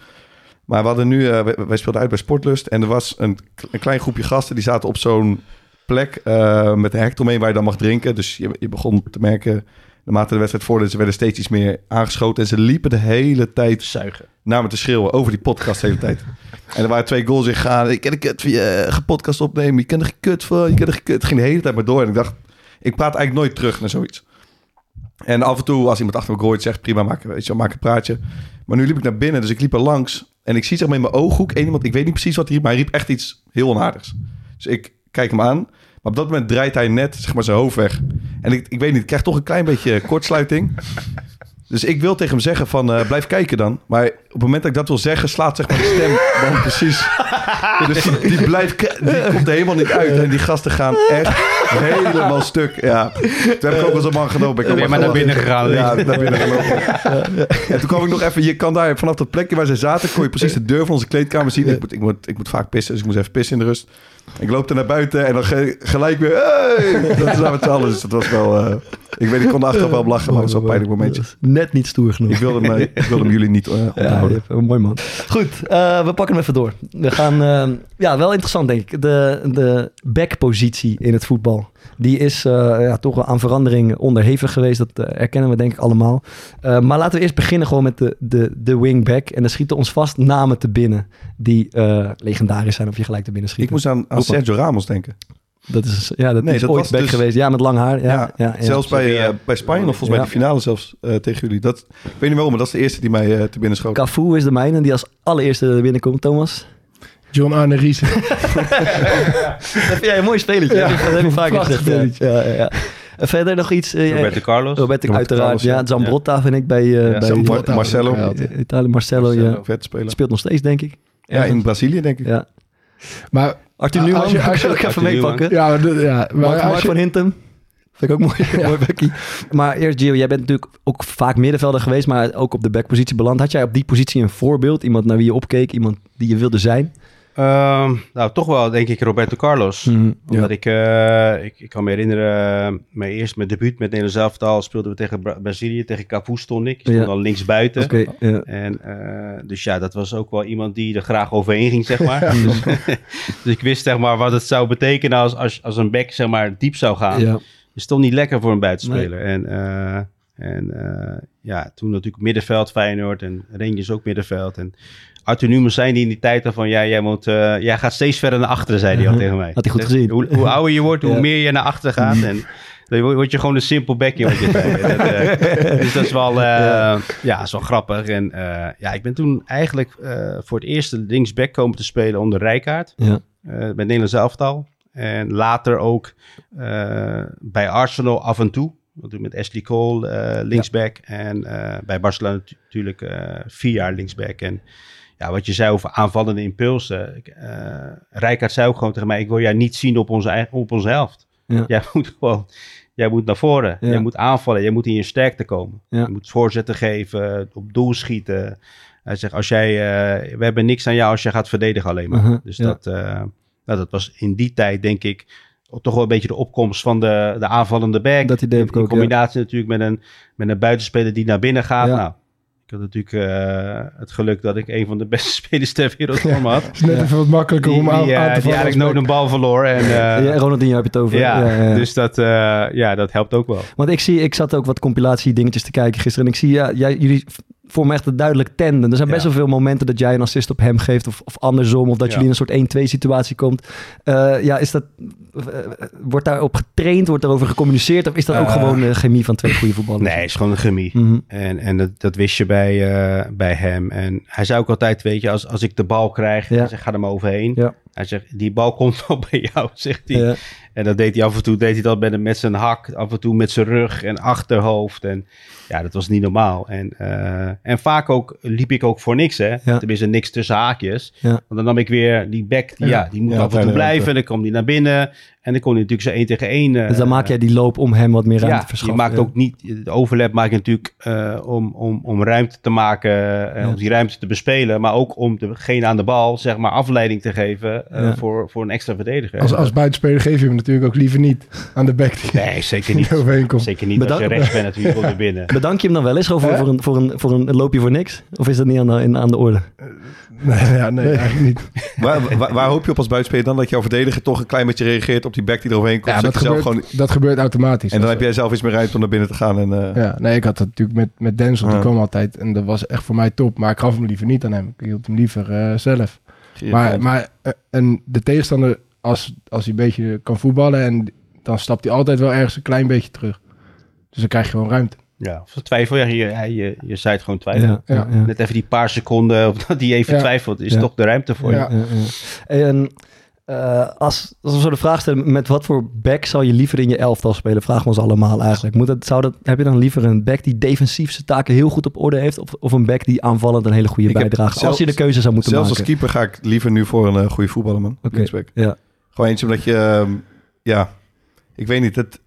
Maar we hadden nu, uh, wij, wij speelden uit bij Sportlust. En er was een, een klein groepje gasten die zaten op zo'n plek uh, met een hek eromheen waar je dan mag drinken. Dus je, je begon te merken... Naarmate de wedstrijd voordeel, ze werden steeds iets meer aangeschoten. En ze liepen de hele tijd zuigen naar me te schreeuwen over die podcast de hele tijd. En er waren twee goals in gegaan. Ik ken de kut van je, uh, podcast opnemen. Je kent er geen kut van, je kent er geen kut. Het ging de hele tijd maar door. En ik dacht, ik praat eigenlijk nooit terug naar zoiets. En af en toe, als iemand achter me gooit, zegt prima, maak, weet je, maak een praatje. Maar nu liep ik naar binnen, dus ik liep er langs. En ik zie zeg maar in mijn ooghoek één iemand, ik weet niet precies wat hij riep, maar hij riep echt iets heel onaardigs. Dus ik kijk hem aan. Maar op dat moment draait hij net zeg maar, zijn hoofd weg. En ik, ik weet niet, ik krijg toch een klein beetje kortsluiting. Dus ik wil tegen hem zeggen van, uh, blijf kijken dan. Maar op het moment dat ik dat wil zeggen, slaat zeg maar de stem dan precies. Dus die, die, blijft, die komt er helemaal niet uit. En die gasten gaan echt helemaal stuk. Ja. Toen heb ik ook wel zo'n man genomen. Ik ben maar, maar naar binnen gegaan. Ja, naar binnen gelopen. En toen kwam ik nog even, je kan daar vanaf dat plekje waar ze zaten, kon je precies de deur van onze kleedkamer zien. Ik moet, ik moet, ik moet vaak pissen, dus ik moest even pissen in de rust. Ik loop er naar buiten en dan ge- gelijk weer... Hey! Dat is nou met alles. Dat was wel... Uh, ik weet, ik kon achteraf wel lachen, maar dat was wel een pijnlijk momentje. Net niet stoer genoeg. Ik wilde hem, ik wilde hem jullie niet uh, onthouden. Ja, mooi man. Goed, uh, we pakken hem even door. We gaan... Uh, ja, wel interessant denk ik. De, de backpositie in het voetbal. Die is uh, ja, toch wel aan verandering onderhevig geweest. Dat uh, herkennen we denk ik allemaal. Uh, maar laten we eerst beginnen gewoon met de, de, de wingback. En dan schieten ons vast namen te binnen die uh, legendarisch zijn of je gelijk te binnen schieten. Ik moest aan, aan Sergio Ramos denken. Dat is, ja, dat nee, is dat ooit was back dus, geweest. Ja, met lang haar. Ja, ja, ja, ja, zelfs ja, bij, uh, bij Spanje of volgens mij ja. de finale zelfs uh, tegen jullie. Dat, ik weet niet waarom, maar dat is de eerste die mij uh, te binnen schoot. Cafu is de mijne die als allereerste binnenkomt, Thomas. John Arne Riesen. Dat vind jij een mooi spelletje. Ja. Dat heb ik vaker gezegd. Ja, ja, ja. Verder nog iets. Eh, Roberto Carlos. Roberto uiteraard. Ja, Zambrotta ja. vind ik bij, uh, ja, bij Zambrotta, Marcelo. Italië, Marcelo. Marcelo ja. Speelt nog steeds, denk ik. Ja, in Brazilië, denk ik. Ja. Maar Arthur Numan, als je, als je, als je, ik even meepakken. Ja, ja, Mark, Mark je, van Hintem. Vind ik ook mooi. Ja. Mooi Becky. Maar eerst Gio, jij bent natuurlijk ook vaak middenvelder geweest, maar ook op de backpositie beland. Had jij op die positie een voorbeeld? Iemand naar wie je opkeek? Iemand die je wilde zijn? Um, nou, toch wel, denk ik, Roberto Carlos. Mm, Omdat ja. ik, uh, ik... Ik kan me herinneren, uh, mijn eerste debuut met Nederland zelftal speelden we tegen Bra- Brazilië. Tegen Cafu stond ik. Ik stond ja. al linksbuiten. Okay, ja. En, uh, dus ja, dat was ook wel iemand die er graag overheen ging, zeg maar. Ja. Dus, dus ik wist, zeg maar, wat het zou betekenen als, als, als een back, zeg maar, diep zou gaan. Ja. Het stond niet lekker voor een buitenspeler. Nee. En... Uh, En uh, ja, toen natuurlijk middenveld, Feyenoord en Rangers ook middenveld. En Arthur Numan zei die in die tijd van, ja, jij, moet, uh, jij gaat steeds verder naar achteren, zei hij uh-huh. al tegen mij. Had hij goed dus, gezien. Hoe, hoe ouder je wordt, ja. hoe meer je naar achteren gaat. En dan word je gewoon een simpel bekje. Uh, dus dat is wel, uh, ja. ja, is wel grappig. En uh, ja, ik ben toen eigenlijk uh, voor het eerst linksback komen te spelen onder Rijkaard. Ja. Uh, bij Nederland elftal. En later ook uh, bij Arsenal af en toe. Want met Ashley Cole uh, linksback ja. en uh, bij Barcelona t- natuurlijk uh, vier jaar linksback. En ja, wat je zei over aanvallende impulsen. Uh, Rijkaard zei ook gewoon tegen mij, ik wil jou niet zien op onze, eigen, op onze helft. Ja. Jij moet gewoon, jij moet naar voren. Ja. Jij moet aanvallen, jij moet in je sterkte komen. Ja. Je moet voorzetten geven, op doel schieten. Hij zegt, als jij, uh, we hebben niks aan jou als jij gaat verdedigen alleen maar. Uh-huh, dus ja. dat, uh, nou, dat was in die tijd denk ik... toch wel een beetje de opkomst van de, de aanvallende back. Dat idee heb ik ook, in combinatie ja. natuurlijk met een, met een buitenspeler die naar binnen gaat. Ja. Nou, ik had natuurlijk uh, het geluk dat ik een van de beste spelers ter wereld ja. had. Het is net ja. even wat makkelijker die, om aan, die, aan te die eigenlijk nooit een bal verloor. En, uh, ja, Ronaldinho heb je het over. Ja, ja, ja. Dus dat, uh, ja, dat helpt ook wel. Want ik zie, ik zat ook wat compilatie dingetjes te kijken gisteren. En ik zie, ja, jij, jullie voor me echt een duidelijk tandem. Er zijn best wel ja. veel momenten dat jij een assist op hem geeft... of, of andersom, of dat ja. jullie in een soort één-twee situatie komt. Uh, ja, is dat, uh, wordt daarop getraind? Wordt daarover gecommuniceerd? Of is dat uh, ook gewoon de chemie van twee goede voetballers? Nee, het is gewoon een chemie. Mm-hmm. En, en dat, dat wist je bij, uh, bij hem. En hij zei ook altijd, weet je, als, als ik de bal krijg... Ja. Zeg, ga er maar overheen. Ja. Hij zegt, die bal komt wel bij jou, zegt hij. Ja. En dat deed hij af en toe, deed hij dat met, met zijn hak, af en toe met zijn rug en achterhoofd. En ja, dat was niet normaal. En, uh, en vaak ook liep ik ook voor niks, hè. Ja. Tenminste, niks tussen haakjes. Ja. Want dan nam ik weer die back, die, ja. ja, die moet ja, af en toe blijven. En dan kwam die naar binnen. En dan kon hij natuurlijk zijn één tegen één. Uh, dus dan maak jij die loop om hem wat meer ruimte ja, te verschaffen. Je maakt ja. ook niet, de overlap maak je natuurlijk uh, om, om, om ruimte te maken, uh, ja. om die ruimte te bespelen. Maar ook om degene aan de bal, zeg maar, afleiding te geven uh, ja. voor, voor een extra verdediger. Als, als buitenspeler geef je hem natuurlijk ook liever niet aan de back. Die nee, zeker niet. Zeker niet Bedank- als je rechts bent natuurlijk ja. binnen. Bedank je hem dan wel eens over, eh? voor, een, voor, een, voor een loopje voor niks? Of is dat niet aan de, aan de orde? Nee, ja, nee, nee, eigenlijk niet. waar, waar, waar hoop je op als buitenspeler dan? Dat jouw verdediger toch een klein beetje reageert op die back die eroverheen komt? Ja, dat, dat, gebeurt, gewoon... dat gebeurt automatisch. En dan heb jij zelf iets meer ruimte om naar binnen te gaan. En, uh... ja, nee, ik had dat natuurlijk met, met Denzel. Die ja. kwam altijd. En dat was echt voor mij top. Maar ik gaf hem liever niet aan hem. Ik hield hem liever uh, zelf. Geen maar maar uh, en de tegenstander, als, als hij een beetje kan voetballen... en dan stapt hij altijd wel ergens een klein beetje terug. Dus dan krijg je gewoon ruimte. Ja, of twijfel. Ja, je, je, je zei het gewoon twijfel. Ja, ja, ja. Net even die paar seconden die je even ja. twijfelt... is ja. toch de ruimte voor ja. je. Ja, ja, ja. En... Uh, als, als we zo de vraag stellen, met wat voor back zou je liever in je elftal spelen? Vragen we ons allemaal eigenlijk. Moet dat, zou dat, heb je dan liever een back die defensief zijn taken heel goed op orde heeft? Of, of een back die aanvallend een hele goede ik bijdrage heeft? Als je de keuze zou moeten zelfs maken. Zelfs als keeper ga ik liever nu voor een uh, goede voetballer, man. Okay, ja. Gewoon eentje omdat je... Um, ja, ik weet niet. Het,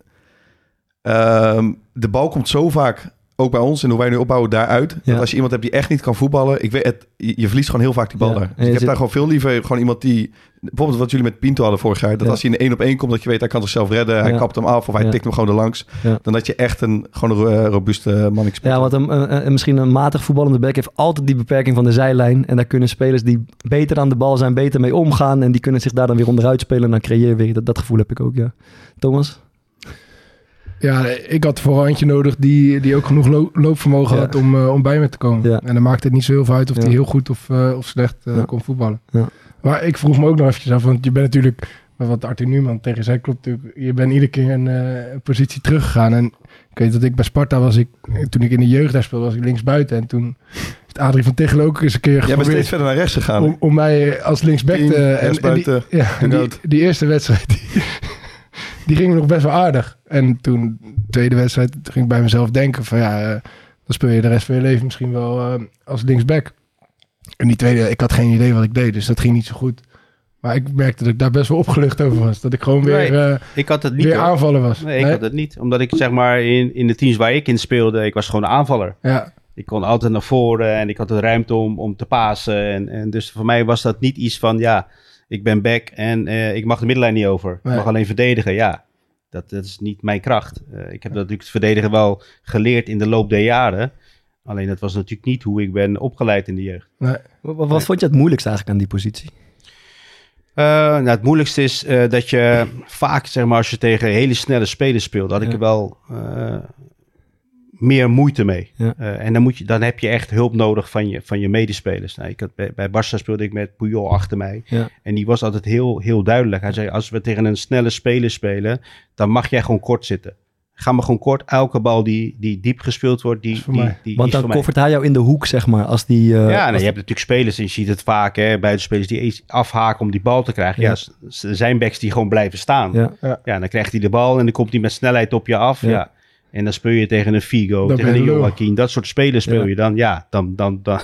um, de bal komt zo vaak... ook bij ons en hoe wij nu opbouwen daaruit. Ja. Dat als je iemand hebt die echt niet kan voetballen... Ik weet het, je, je verliest gewoon heel vaak die bal ja. daar. Dus ik heb zit... daar gewoon veel liever gewoon iemand die... Bijvoorbeeld wat jullie met Pinto hadden vorig jaar... dat ja. als hij in één op één komt, dat je weet... hij kan zichzelf redden, ja. hij kapt hem af... of hij ja. tikt hem gewoon erlangs. Ja. Dan dat je echt een gewoon een robuuste man speelt. Ja, want een, een, een, misschien een matig voetballende back... heeft altijd die beperking van de zijlijn. En daar kunnen spelers die beter aan de bal zijn... beter mee omgaan en die kunnen zich daar dan weer onderuit spelen... en dan creëer je weer... Dat, dat gevoel heb ik ook, ja. Thomas? Ja, ik had vooral eentje nodig die, die ook genoeg lo- loopvermogen ja. had om, uh, om bij me te komen. Ja. En dan maakte het niet zo heel veel uit of ja. die heel goed of, uh, of slecht uh, ja. kon voetballen. Ja. Maar ik vroeg me ook nog eventjes af, want je bent natuurlijk, wat Arthur Numan tegen zei klopt natuurlijk, je bent iedere keer een uh, positie teruggegaan. En ik weet dat ik bij Sparta was, ik, toen ik in de jeugd daar speelde, was ik linksbuiten. En toen heeft Adrie van Tichelen ook eens een keer geprobeerd... Jij bent steeds verder naar rechts gegaan. Om, om mij als linksback te... Uh, en, en die, ja, en die, die eerste wedstrijd... Die, Die ging nog best wel aardig. En toen, tweede wedstrijd, ging ik bij mezelf denken van ja, uh, dan speel je de rest van je leven misschien wel uh, als linksback. En die tweede, ik had geen idee wat ik deed, dus dat ging niet zo goed. Maar ik merkte dat ik daar best wel opgelucht over was. Dat ik gewoon weer, nee, uh, ik had het niet, weer aanvallen was. Nee, ik nee? had het niet. Omdat ik zeg maar in, in de teams waar ik in speelde, ik was gewoon een aanvaller. Ja. Ik kon altijd naar voren en ik had de ruimte om, om te pasen. En, en dus voor mij was dat niet iets van ja... Ik ben back en uh, ik mag de middenlijn niet over. Ik nee. mag alleen verdedigen, ja. Dat, dat is niet mijn kracht. Uh, ik heb ja. dat natuurlijk het verdedigen wel geleerd in de loop der jaren. Alleen dat was natuurlijk niet hoe ik ben opgeleid in de jeugd. Nee. Wat, wat nee. vond je het moeilijkste eigenlijk aan die positie? Uh, nou, het moeilijkste is uh, dat je vaak, zeg maar, als je tegen hele snelle spelers speelt... had ik ja. er wel uh, meer moeite mee. Ja. Uh, en dan, moet je, dan heb je echt hulp nodig van je, van je medespelers. Nou, ik had bij, bij Barça speelde ik met Puyol achter mij. Ja. En die was altijd heel, heel duidelijk. Hij zei, als we tegen een snelle speler spelen... dan mag jij gewoon kort zitten. Ga maar gewoon kort. Elke bal die, die diep gespeeld wordt, die is voor die, mij. Die Want is dan koffert hij jou in de hoek, zeg maar. Als die, uh, ja, nou, als je die... hebt natuurlijk spelers, en je ziet het vaak, hè, buitenspelers die afhaken om die bal te krijgen. Ja, ja, er zijn backs die gewoon blijven staan. Ja. Ja. Ja, dan krijgt hij de bal en dan komt hij met snelheid op je af. Ja. Ja. En dan speel je tegen een Figo, dat tegen een Joaquin. Dat soort spelers speel ja. je dan. Ja, dan, dan, dan,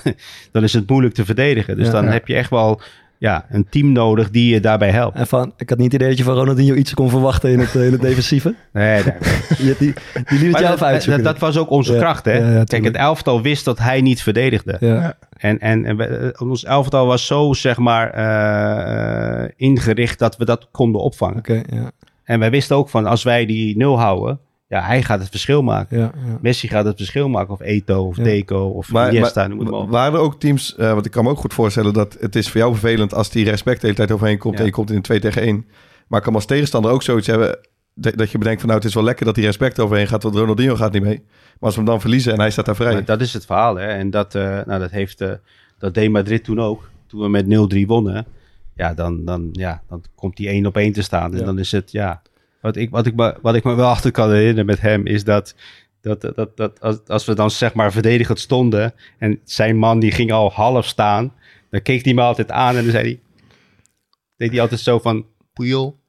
dan is het moeilijk te verdedigen. Dus ja, dan ja. heb je echt wel ja, een team nodig die je daarbij helpt. En van, ik had niet het idee dat je van Ronaldinho iets kon verwachten in het, in het defensieve. Nee, nee. Die, die, die liet het jou even uitzoeken. Dat, dat was ook onze ja. kracht, hè. Ja, ja, Kijk, het elftal wist dat hij niet verdedigde. Ja. Ja. En, en, en we, ons elftal was zo, zeg maar, uh, ingericht dat we dat konden opvangen. Okay, ja. En wij wisten ook van, als wij die nul houden... Ja, hij gaat het verschil maken. Ja, ja. Messi gaat het verschil maken. Of Eto'o, of ja. Deco, of Iniesta. Waren er ook teams, uh, want ik kan me ook goed voorstellen... dat het is voor jou vervelend als die respect de hele tijd overheen komt... Ja. En je komt in een twee tegen één. Maar ik kan als tegenstander ook zoiets hebben... dat je bedenkt van nou, het is wel lekker dat hij respect overheen gaat, want Ronaldinho gaat niet mee. Maar als we hem dan verliezen en hij staat daar vrij. Nou, dat is het verhaal, hè. En dat, uh, nou, dat heeft uh, dat deed Madrid toen ook. Toen we met nul drie wonnen, ja, dan, dan, ja, dan komt hij één op één te staan. En ja. dan is het, ja... Wat ik, wat, ik, wat ik me wel achter kan herinneren met hem is dat... Dat, dat, dat als, als we dan zeg maar verdedigend stonden en zijn man die ging al half staan, dan keek hij me altijd aan en dan zei hij, deed hij altijd zo van Puyol,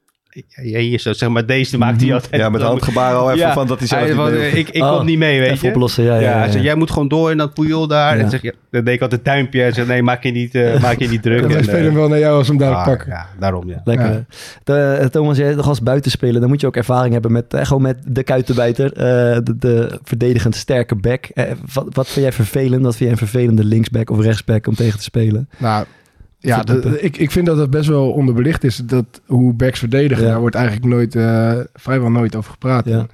je zo zeg maar deze maakt hij altijd, ja, met handgebaren al even ja, van dat hij zelf van, ik, ik oh, kom niet mee, weet je, oplossen, ja, ja, ja, ja, ja. Zei, jij moet gewoon door en dat Puyol daar, ja. En zeg, ja, dan deed ik altijd duimpje en zei nee, maak je niet, uh, maak je niet druk. Ik speel hem wel naar jou als hem daar ah, pakken, ja, daarom, ja, lekker, ja. De, Thomas, jij als buitenspeler, dan moet je ook ervaring hebben met eh, gewoon met de kuitenbijter, uh, de, de verdedigend sterke back. Uh, wat, wat vind jij vervelend? Wat vind jij een vervelende linksback of rechtsback om tegen te spelen? Nou, ja, dat, ik, ik vind dat dat best wel onderbelicht is. Dat hoe backs verdedigen, ja. Daar wordt eigenlijk nooit, uh, vrijwel nooit over gepraat. Ja.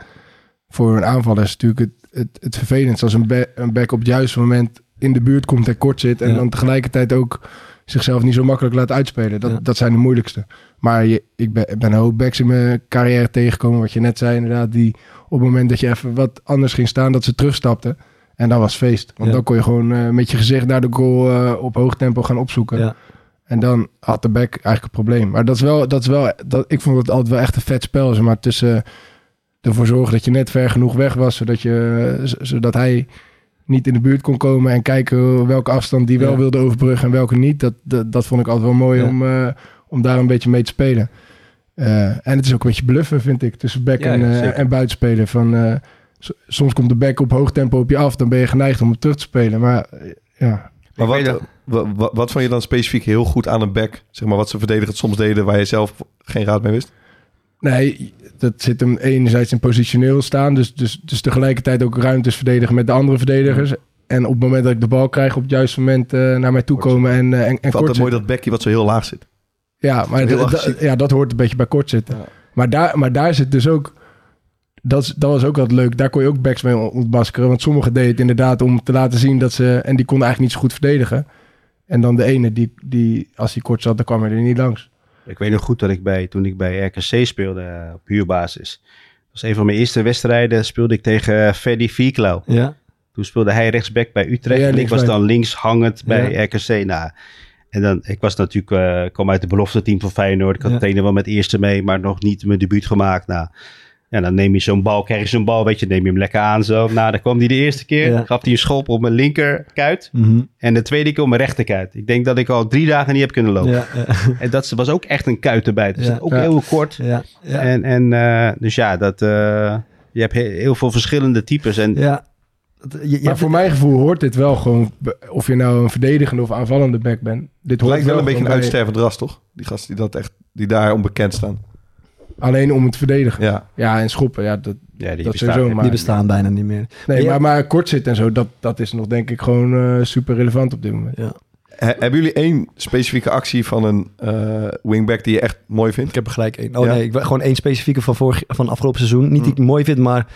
Voor een aanvaller is het natuurlijk het, het, het vervelendst als een, ba- een back op het juiste moment in de buurt komt en kort zit. En ja. dan tegelijkertijd ook zichzelf niet zo makkelijk laat uitspelen. Dat, ja. dat zijn de moeilijkste. Maar je, ik ben, ben een hoop backs in mijn carrière tegengekomen, wat je net zei inderdaad. Die op het moment dat je even wat anders ging staan, dat ze terugstapten. En dat was feest. Want ja. dan kon je gewoon uh, met je gezicht naar de goal uh, op hoog tempo gaan opzoeken. Ja. En dan had de back eigenlijk een probleem. Maar dat is wel, dat is wel dat, ik vond het altijd wel echt een vet spel. Zeg maar tussen ervoor zorgen dat je net ver genoeg weg was, zodat, je, zodat hij niet in de buurt kon komen en kijken welke afstand die wel ja. wilde overbruggen en welke niet. Dat, dat, dat vond ik altijd wel mooi ja. om, uh, om daar een beetje mee te spelen. Uh, en het is ook een beetje bluffen, vind ik, tussen back ja, en, uh, en buitenspelen. Van, uh, so, soms komt de back op hoog tempo op je af, dan ben je geneigd om hem terug te spelen. Maar uh, ja... Maar wat, wat, wat, wat vond je dan specifiek heel goed aan een back? Zeg maar wat ze verdedigend soms deden waar je zelf geen raad mee wist? Nee, dat zit hem enerzijds in positioneel staan. Dus, dus, dus tegelijkertijd ook ruimtes verdedigen met de andere verdedigers. En op het moment dat ik de bal krijg, op het juiste moment uh, naar mij toe komen. En, uh, en, en kort altijd mooi dat backje wat zo heel laag zit. Ja, maar d- laag d- ja, dat hoort een beetje bij kort zitten. Ja. Maar, daar, maar daar zit dus ook... Dat, is, dat was ook wat leuk. Daar kon je ook backs mee ontmaskeren. Want sommigen deden het inderdaad om te laten zien dat ze... En die konden eigenlijk niet zo goed verdedigen. En dan de ene, die, die als die kort zat, dan kwam hij er niet langs. Ik weet nog goed dat ik bij, toen ik bij R K C speelde op huurbasis. Dat was een van mijn eerste wedstrijden. Speelde ik tegen Ferdi Vierklauw. Ja. Toen speelde hij rechtsback bij Utrecht. Ja, en ik was dan links hangend bij ja. R K C. Nou, en dan, ik was natuurlijk, uh, kwam uit het belofte team van Feyenoord. Ik had ja. het ene wel met eerste mee, maar nog niet mijn debuut gemaakt. Nou... Ja, dan neem je zo'n bal, krijg je zo'n bal, weet je, neem je hem lekker aan zo. Nou, dan kwam hij de eerste keer, ja. gaf hij een schop op mijn linkerkuit. Mm-hmm. En de tweede keer op mijn rechterkuit. Ik denk dat ik al drie dagen niet heb kunnen lopen. Ja, ja. En dat was ook echt een kuit erbij. Dus ja. ook ja. heel kort. Ja, ja. En, en uh, dus ja, dat, uh, je hebt heel veel verschillende types. En, ja. Je, je maar voor het... mijn gevoel hoort dit wel gewoon... of je nou een verdedigende of aanvallende back bent. Dit hoort lijkt wel, wel een beetje een uitstervend ras, toch? Die gasten die, dat echt, die daar onbekend staan. Alleen om het verdedigen. Ja, ja en schoppen. Ja, dat, ja, die, dat bestaan, sowieso, maar, die bestaan bijna niet meer. Nee, ja. maar, maar kort zit en zo, dat, dat is nog denk ik gewoon uh, super relevant op dit moment. Ja. He, hebben jullie één specifieke actie van een uh, wingback die je echt mooi vindt? Ik heb er gelijk één. Oh ja? nee, ik, gewoon één specifieke van, vorig, van afgelopen seizoen. Niet die ik hmm. mooi vind, maar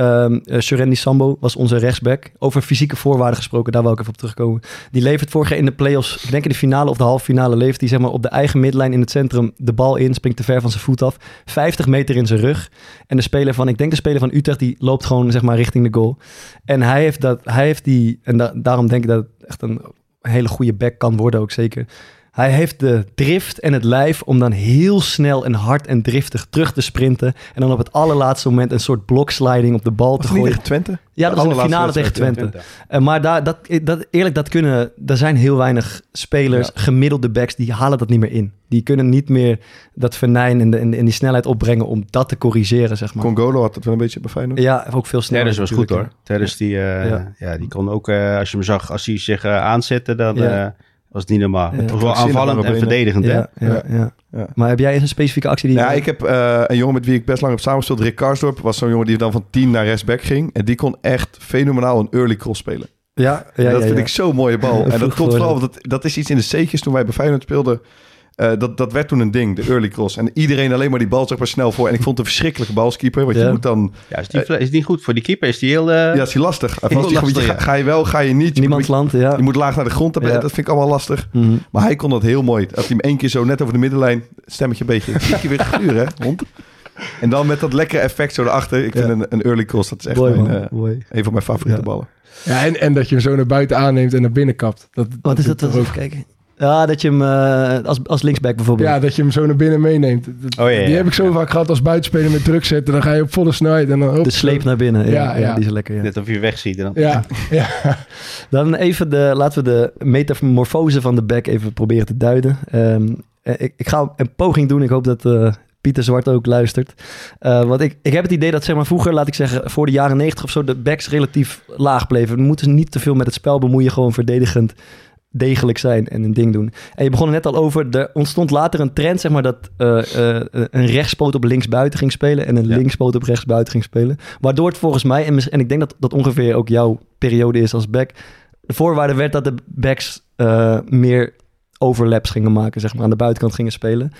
um, uh, Surendi Sambo was onze rechtsback. Over fysieke voorwaarden gesproken, daar wil ik even op terugkomen. Die levert vorig jaar in de play-offs, ik denk in de finale of de halve finale, levert hij zeg maar op de eigen midlijn in het centrum de bal in, springt te ver van zijn voet af. vijftig meter in zijn rug. En de speler van, ik denk de speler van Utrecht, die loopt gewoon zeg maar richting de goal. En hij heeft, dat, hij heeft die, en da- daarom denk ik dat het echt een... een hele goede back kan worden ook zeker. Hij heeft de drift en het lijf om dan heel snel en hard en driftig terug te sprinten. En dan op het allerlaatste moment een soort bloksliding op de bal was te gooien. Tegen Twente? Ja, dat was in de finale tegen Twente. Twente. Uh, maar daar, dat, dat, eerlijk, dat kunnen... Er zijn heel weinig spelers, ja. gemiddelde backs, die halen dat niet meer in. Die kunnen niet meer dat venijn en, de, en die snelheid opbrengen om dat te corrigeren, zeg maar. Congolo had dat wel een beetje bij Feyenoord. Ja, ook veel sneller. Terres was goed, hoor. Terres, die, uh, ja. Ja, die kon ook... Uh, als je hem zag, als hij zich uh, aanzette, dan... Ja. Uh, was het niet normaal. Ja. Vooral aanvallend en verdedigend. Ja, hè? Ja, ja. Ja. Maar heb jij eens een specifieke actie? Die ja, je... ik heb uh, een jongen met wie ik best lang heb samengespeeld. Rick Karsdorp was zo'n jongen die dan van tien naar rechtsback ging. En die kon echt fenomenaal een early cross spelen. Ja, ja, dat ja, vind ja. ik zo'n mooie bal. En dat komt vooral, dat, dat is iets in de C'tjes toen wij bij Feyenoord speelden. Uh, dat, dat werd toen een ding, de early cross. En iedereen alleen maar die bal zeg maar snel voor. En ik vond het een verschrikkelijke balskeeper. Want ja. je moet dan... Ja, is die, uh, is die goed voor die keeper? Is die heel... Uh... Ja, is die lastig. Is die lastig je, ja. ga, ga je wel, ga je niet. Niemands land, ja. Je moet laag naar de grond. Ja. Dat vind ik allemaal lastig. Mm-hmm. Maar hij kon dat heel mooi. Als hij hem één keer zo net over de middenlijn... Stemmetje een beetje. Een keer weer geduurd, hè, hond? En dan met dat lekkere effect zo erachter. Ik vind ja. een, een early cross, dat is echt Boy, mijn, uh, een van mijn favoriete ja. ballen. Ja, en, en dat je hem zo naar buiten aanneemt en naar binnen kapt. Dat, Wat dat is dat? dat even kijken. Ja, dat je hem uh, als, als linksback bijvoorbeeld. Ja, dat je hem zo naar binnen meeneemt. Dat, oh, ja, ja, die heb ik zo ja. vaak gehad als buitenspeler met druk zetten. Dan ga je op volle snelheid. En dan, op, de sleep naar binnen. Ja, ja, ja. ja die is lekker. Ja. Net of je wegziet. Dan. Ja, ja. Dan even de, laten we de metamorfose van de back even proberen te duiden. Um, ik, ik ga een poging doen. Ik hoop dat uh, Pieter Zwart ook luistert. Uh, want ik, ik heb het idee dat zeg maar, vroeger, laat ik zeggen, voor de jaren negentig of zo, de backs relatief laag bleven. We moeten niet te veel met het spel bemoeien, gewoon verdedigend. Degelijk zijn en een ding doen. En je begon er net al over, er ontstond later een trend, zeg maar, dat uh, uh, een rechtspoot op linksbuiten ging spelen en een ja. linkspoot op rechtsbuiten ging spelen. Waardoor het volgens mij, en, en ik denk dat dat ongeveer ook jouw periode is als back, de voorwaarde werd dat de backs uh, meer overlaps gingen maken, zeg maar, aan de buitenkant gingen spelen.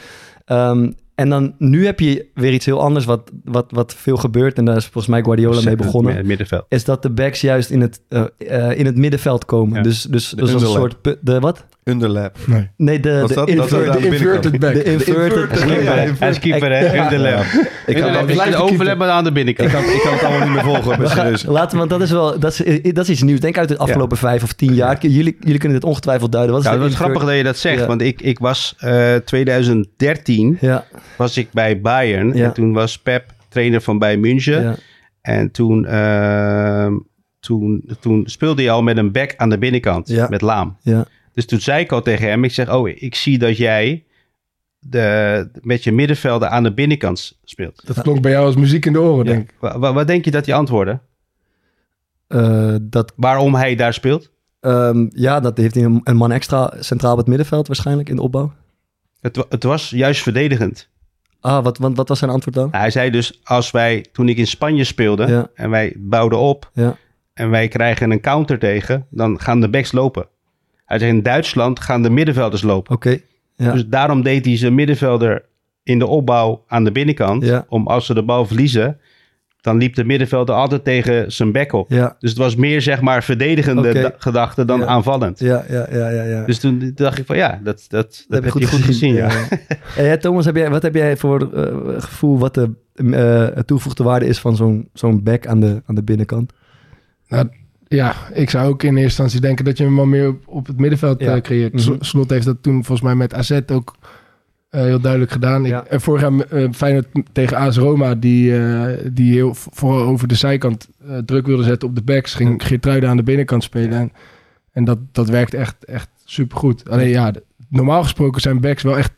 Um, en dan, nu heb je weer iets heel anders wat, wat, wat veel gebeurt, en daar is volgens mij Guardiola mee begonnen, middenveld. Is dat de backs juist in het, uh, uh, in het middenveld komen. Ja. Dus, dus, dus als een soort... Pu- de wat? Underlap. Nee, nee de, de, inver- de inverted back. De inverted back. Hij is keeper, hè? Underlap. De overlap, maar aan de binnenkant. Ik kan, ik kan het allemaal niet meer volgen. We gaan, laten, want dat is wel dat is, dat is iets nieuws. Denk uit de afgelopen ja. vijf of tien jaar. Jullie, jullie kunnen dit ongetwijfeld duiden. Wat is ja, het is grappig dat je dat zegt. Ja. Want ik, ik was uh, twintig dertien ja. was ik bij Bayern. Ja. En toen was Pep trainer van Bayern München. Ja. En toen... Uh, toen, toen speelde hij al met een back aan de binnenkant. Ja. Met Laam. Ja. Dus toen zei ik al tegen hem, ik zeg, oh, ik zie dat jij de, met je middenvelden aan de binnenkant speelt. Dat klonk bij jou als muziek in de oren, ja. denk ik. Wat, wat denk je dat hij antwoordde? Uh, dat... Waarom hij daar speelt? Um, ja, dat heeft hij een, een man extra centraal op het middenveld waarschijnlijk in de opbouw. Het, het was juist verdedigend. Ah, wat, wat, wat was zijn antwoord dan? Nou, hij zei dus, als wij, toen ik in Spanje speelde ja. en wij bouwden op ja. en wij krijgen een counter tegen, dan gaan de backs lopen. Hij zegt, in Duitsland gaan de middenvelders lopen. Oké. Okay, ja. Dus daarom deed hij zijn middenvelder in de opbouw aan de binnenkant. Ja. Om als ze de bal verliezen, dan liep de middenvelder altijd tegen zijn bek op. Ja. Dus het was meer, zeg maar, verdedigende okay. da- gedachte dan ja. aanvallend. Ja, ja, ja, ja, ja. Dus toen dacht ik van, ja, dat, dat, dat, dat heb je goed, goed gezien. Ja. Ja. En ja, Thomas, heb jij, wat heb jij voor uh, gevoel wat de uh, toegevoegde waarde is van zo'n, zo'n bek aan de, aan de binnenkant? Nou, ja, ik zou ook in eerste instantie denken dat je hem wel meer op, op het middenveld ja. uh, creëert. Mm-hmm. Slot heeft dat toen volgens mij met A Z ook uh, heel duidelijk gedaan. Ja. Ik, en vorig jaar uh, Feyenoord tegen A S Roma, die, uh, die heel vooral over de zijkant uh, druk wilde zetten op de backs, ging ja. Geertruida aan de binnenkant spelen. Ja. En, en dat, dat werkt echt, echt supergoed. Alleen ja, normaal gesproken zijn backs wel echt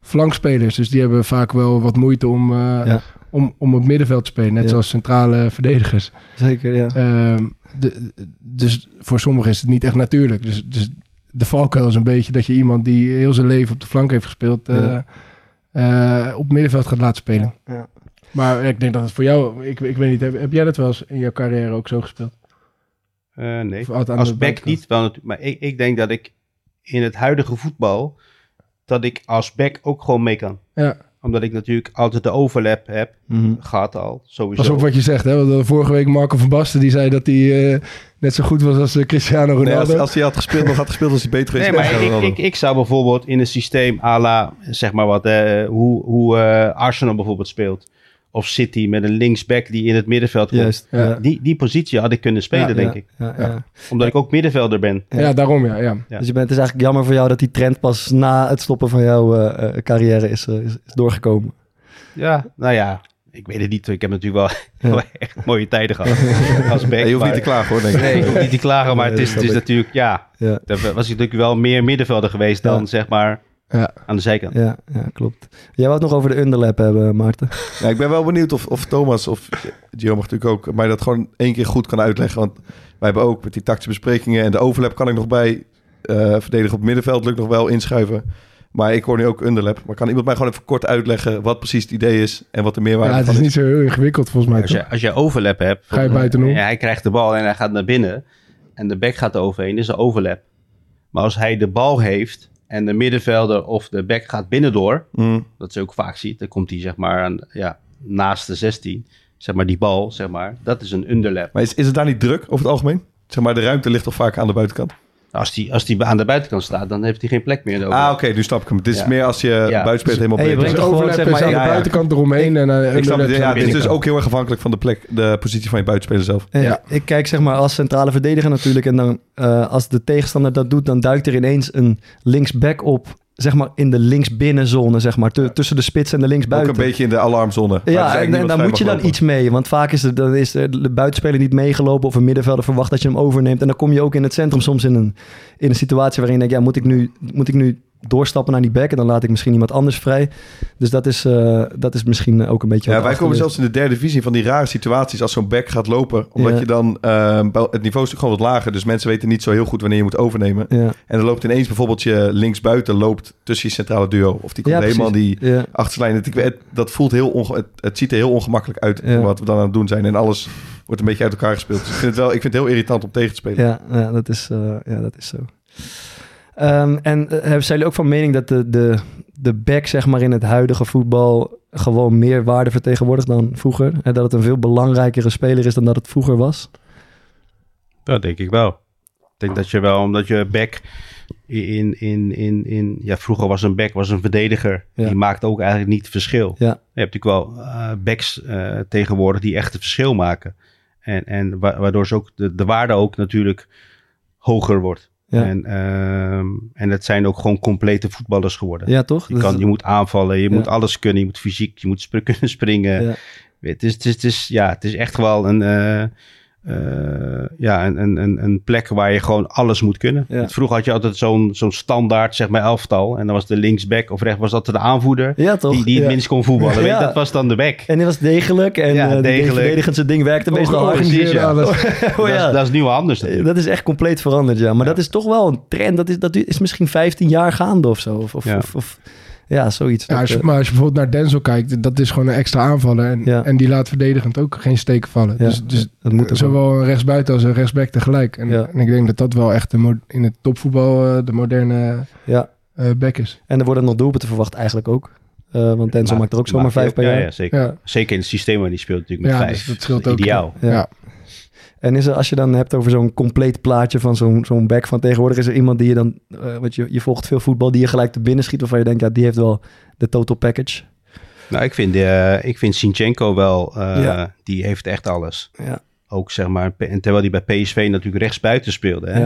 flankspelers. Dus die hebben vaak wel wat moeite om, uh, ja. om, om op middenveld te spelen. Net ja. zoals centrale verdedigers. Zeker, ja. Um, De, dus voor sommigen is het niet echt natuurlijk. Dus, dus de valkuil is een beetje dat je iemand die heel zijn leven op de flank heeft gespeeld, ja. uh, uh, op middenveld gaat laten spelen. Ja. Ja. Maar ik denk dat het voor jou, ik, ik weet niet, heb, heb jij dat wel eens in jouw carrière ook zo gespeeld? Uh, nee, als back niet wel natuurlijk. Maar ik, ik denk dat ik in het huidige voetbal, dat ik als back ook gewoon mee kan. Ja. Omdat ik natuurlijk altijd de overlap heb. Mm-hmm. Gaat al, sowieso. Pas op wat je zegt, hè? Want vorige week Marco van Basten, die zei dat hij uh, net zo goed was als uh, Cristiano Ronaldo. Nee, als, als hij had gespeeld, nog had gespeeld als hij beter nee, is. Maar ik, ik, ik zou bijvoorbeeld in een systeem à la, zeg maar wat, uh, hoe, hoe uh, Arsenal bijvoorbeeld speelt. Of City met een linksback die in het middenveld komt. Juist, ja. die, die positie had ik kunnen spelen, ja, denk ja, ik. Ja, ja. Ja. Omdat ik ook middenvelder ben. Ja, ja. daarom ja, ja. ja. Dus je bent, het is eigenlijk jammer voor jou dat die trend pas na het stoppen van jouw uh, carrière is, uh, is, is doorgekomen. Ja, nou ja. Ik weet het niet. Ik heb natuurlijk wel ja. echt mooie tijden gehad. Als back, je hoeft maar... niet te klagen hoor, denk ik. Nee, ik hoef niet te klagen. Maar het is, het is natuurlijk, ja. ja. Dan was ik natuurlijk wel meer middenvelder geweest dan, ja. zeg maar... Ja. Aan de zijkant. Ja, ja, klopt. Jij wou het nog over de underlap hebben, Maarten. Ja, ik ben wel benieuwd of, of Thomas of Gio mag natuurlijk ook, maar dat gewoon één keer goed kan uitleggen. Want wij hebben ook met die tactische besprekingen en de overlap kan ik nog bij uh, verdedigen op het middenveld, lukt nog wel inschuiven. Maar ik hoor nu ook underlap. Maar kan iemand mij gewoon even kort uitleggen wat precies het idee is en wat de meerwaarde ja, het van is? Het is niet zo heel ingewikkeld volgens mij. Als je, als je overlap hebt, ga je buitenom. Ja, hij krijgt de bal en hij gaat naar binnen en de back gaat er overheen, dus een overlap. Maar als hij de bal heeft en de middenvelder of de back gaat binnendoor. Mm. Dat ze ook vaak ziet. Dan komt hij zeg maar aan, ja, naast de zestien. Zeg maar die bal, zeg maar. Dat is een underlap. Maar is, is het daar niet druk over het algemeen? Zeg maar de ruimte ligt toch vaak aan de buitenkant? Als die, als die aan de buitenkant staat, dan heeft hij geen plek meer. Over. Ah, oké, okay, nu snap ik hem. Dit is ja. meer als je ja. buitenspeelt helemaal binnen. Hey, je brengt overlap zeg maar, aan ja, de buitenkant ja. eromheen. En, uh, ik snap het. Ja, dit is dus ook heel erg afhankelijk van de plek, de positie van je buitenspeler zelf. Ja, ja. Ik kijk zeg maar als centrale verdediger natuurlijk. En dan uh, als de tegenstander dat doet, dan duikt er ineens een linksback op. Zeg maar in de linksbinnenzone, zeg maar. T- tussen de spits en de linksbuiten. Ook een beetje in de alarmzone. Ja, en, en daar moet je dan lopen. Iets mee. Want vaak is, er, dan is de buitenspeler niet meegelopen... of een middenvelder verwacht dat je hem overneemt. En dan kom je ook in het centrum soms in een, in een situatie... waarin je denkt, ja, moet ik nu, moet ik nu doorstappen naar die back... en dan laat ik misschien iemand anders vrij. Dus dat is, uh, dat is misschien ook een beetje... Ja, wij afgeleerd. Komen zelfs in de derde divisie van die rare situaties... als zo'n back gaat lopen. Omdat ja. je dan... Uh, het niveau is gewoon wat lager... dus mensen weten niet zo heel goed wanneer je moet overnemen. Ja. En dan loopt ineens bijvoorbeeld je linksbuiten... loopt tussen je centrale duo. Of die komt ja, helemaal die ja. achterslijn. Het, dat voelt heel onge- het, het ziet er heel ongemakkelijk uit... Ja. wat we dan aan het doen zijn. En alles wordt een beetje uit elkaar gespeeld. Dus ik, vind het wel, ik vind het heel irritant om tegen te spelen. Ja, ja, dat, is, uh, ja dat is zo. Um, en uh, zijn jullie ook van mening dat de, de, de back zeg maar, in het huidige voetbal gewoon meer waarde vertegenwoordigt dan vroeger? En dat het een veel belangrijkere speler is dan dat het vroeger was? Dat denk ik wel. Ik denk dat je wel, omdat je back in... in, in, in ja, vroeger was een back, was een verdediger. Ja. Die maakt ook eigenlijk niet het verschil. Ja. Je hebt natuurlijk wel uh, backs uh, tegenwoordig die echt het verschil maken. En, en wa- waardoor ze ook de, de waarde ook natuurlijk hoger wordt. Ja. En, uh, en het zijn ook gewoon complete voetballers geworden. Ja, toch? Je, kan, je moet aanvallen, je ja. moet alles kunnen. Je moet fysiek, je moet sp- kunnen springen. Ja. Het, is, het, is, het, is, ja, het is echt wel een, uh, uh, ja, een, een, een plek waar je gewoon alles moet kunnen. Ja. Vroeger had je altijd zo'n, zo'n standaard zeg maar, elftal. En dan was de linksback of rechts was dat de aanvoerder ja, toch? die, die ja. het minst kon voetballen. Ja. Dat was dan de back. En die was degelijk. En ja, uh, degelijk. De verdedigend zijn ding werkte meestal hard. Dat is nu wel anders. Natuurlijk. Dat is echt compleet veranderd, ja. Maar ja. dat is toch wel een trend. Dat is, dat is misschien vijftien jaar gaande of zo. Of, of, ja. of, of ja, zoiets. Ja, als je, maar als je bijvoorbeeld naar Denzel kijkt, dat is gewoon een extra aanvaller. En, ja. en die laat verdedigend ook geen steken vallen. Ja, dus dus dat moet zowel een rechtsbuiten als een rechtsback tegelijk. En, ja. en ik denk dat dat wel echt de mo- in het topvoetbal uh, de moderne ja. uh, back is. En er worden nog doelpunten verwacht eigenlijk ook. Uh, want Denzel maakt, maakt er ook zomaar vijf per ja, jaar. Ja, zeker. Ja. Zeker in het systeem waar die speelt natuurlijk met ja, vijf. Dus dat scheelt ook. Ideaal. Ja. ja. En is er, als je dan hebt over zo'n compleet plaatje van zo'n, zo'n back van tegenwoordig... is er iemand die je dan... Uh, want je, je volgt veel voetbal die je gelijk te binnen schiet... waarvan je denkt, ja, die heeft wel de total package. Nou, ik vind, uh, ik vind Zinchenko wel... Uh, ja. Die heeft echt alles. Ja. Ook zeg maar... En terwijl hij bij P S V natuurlijk rechtsbuiten speelde. Een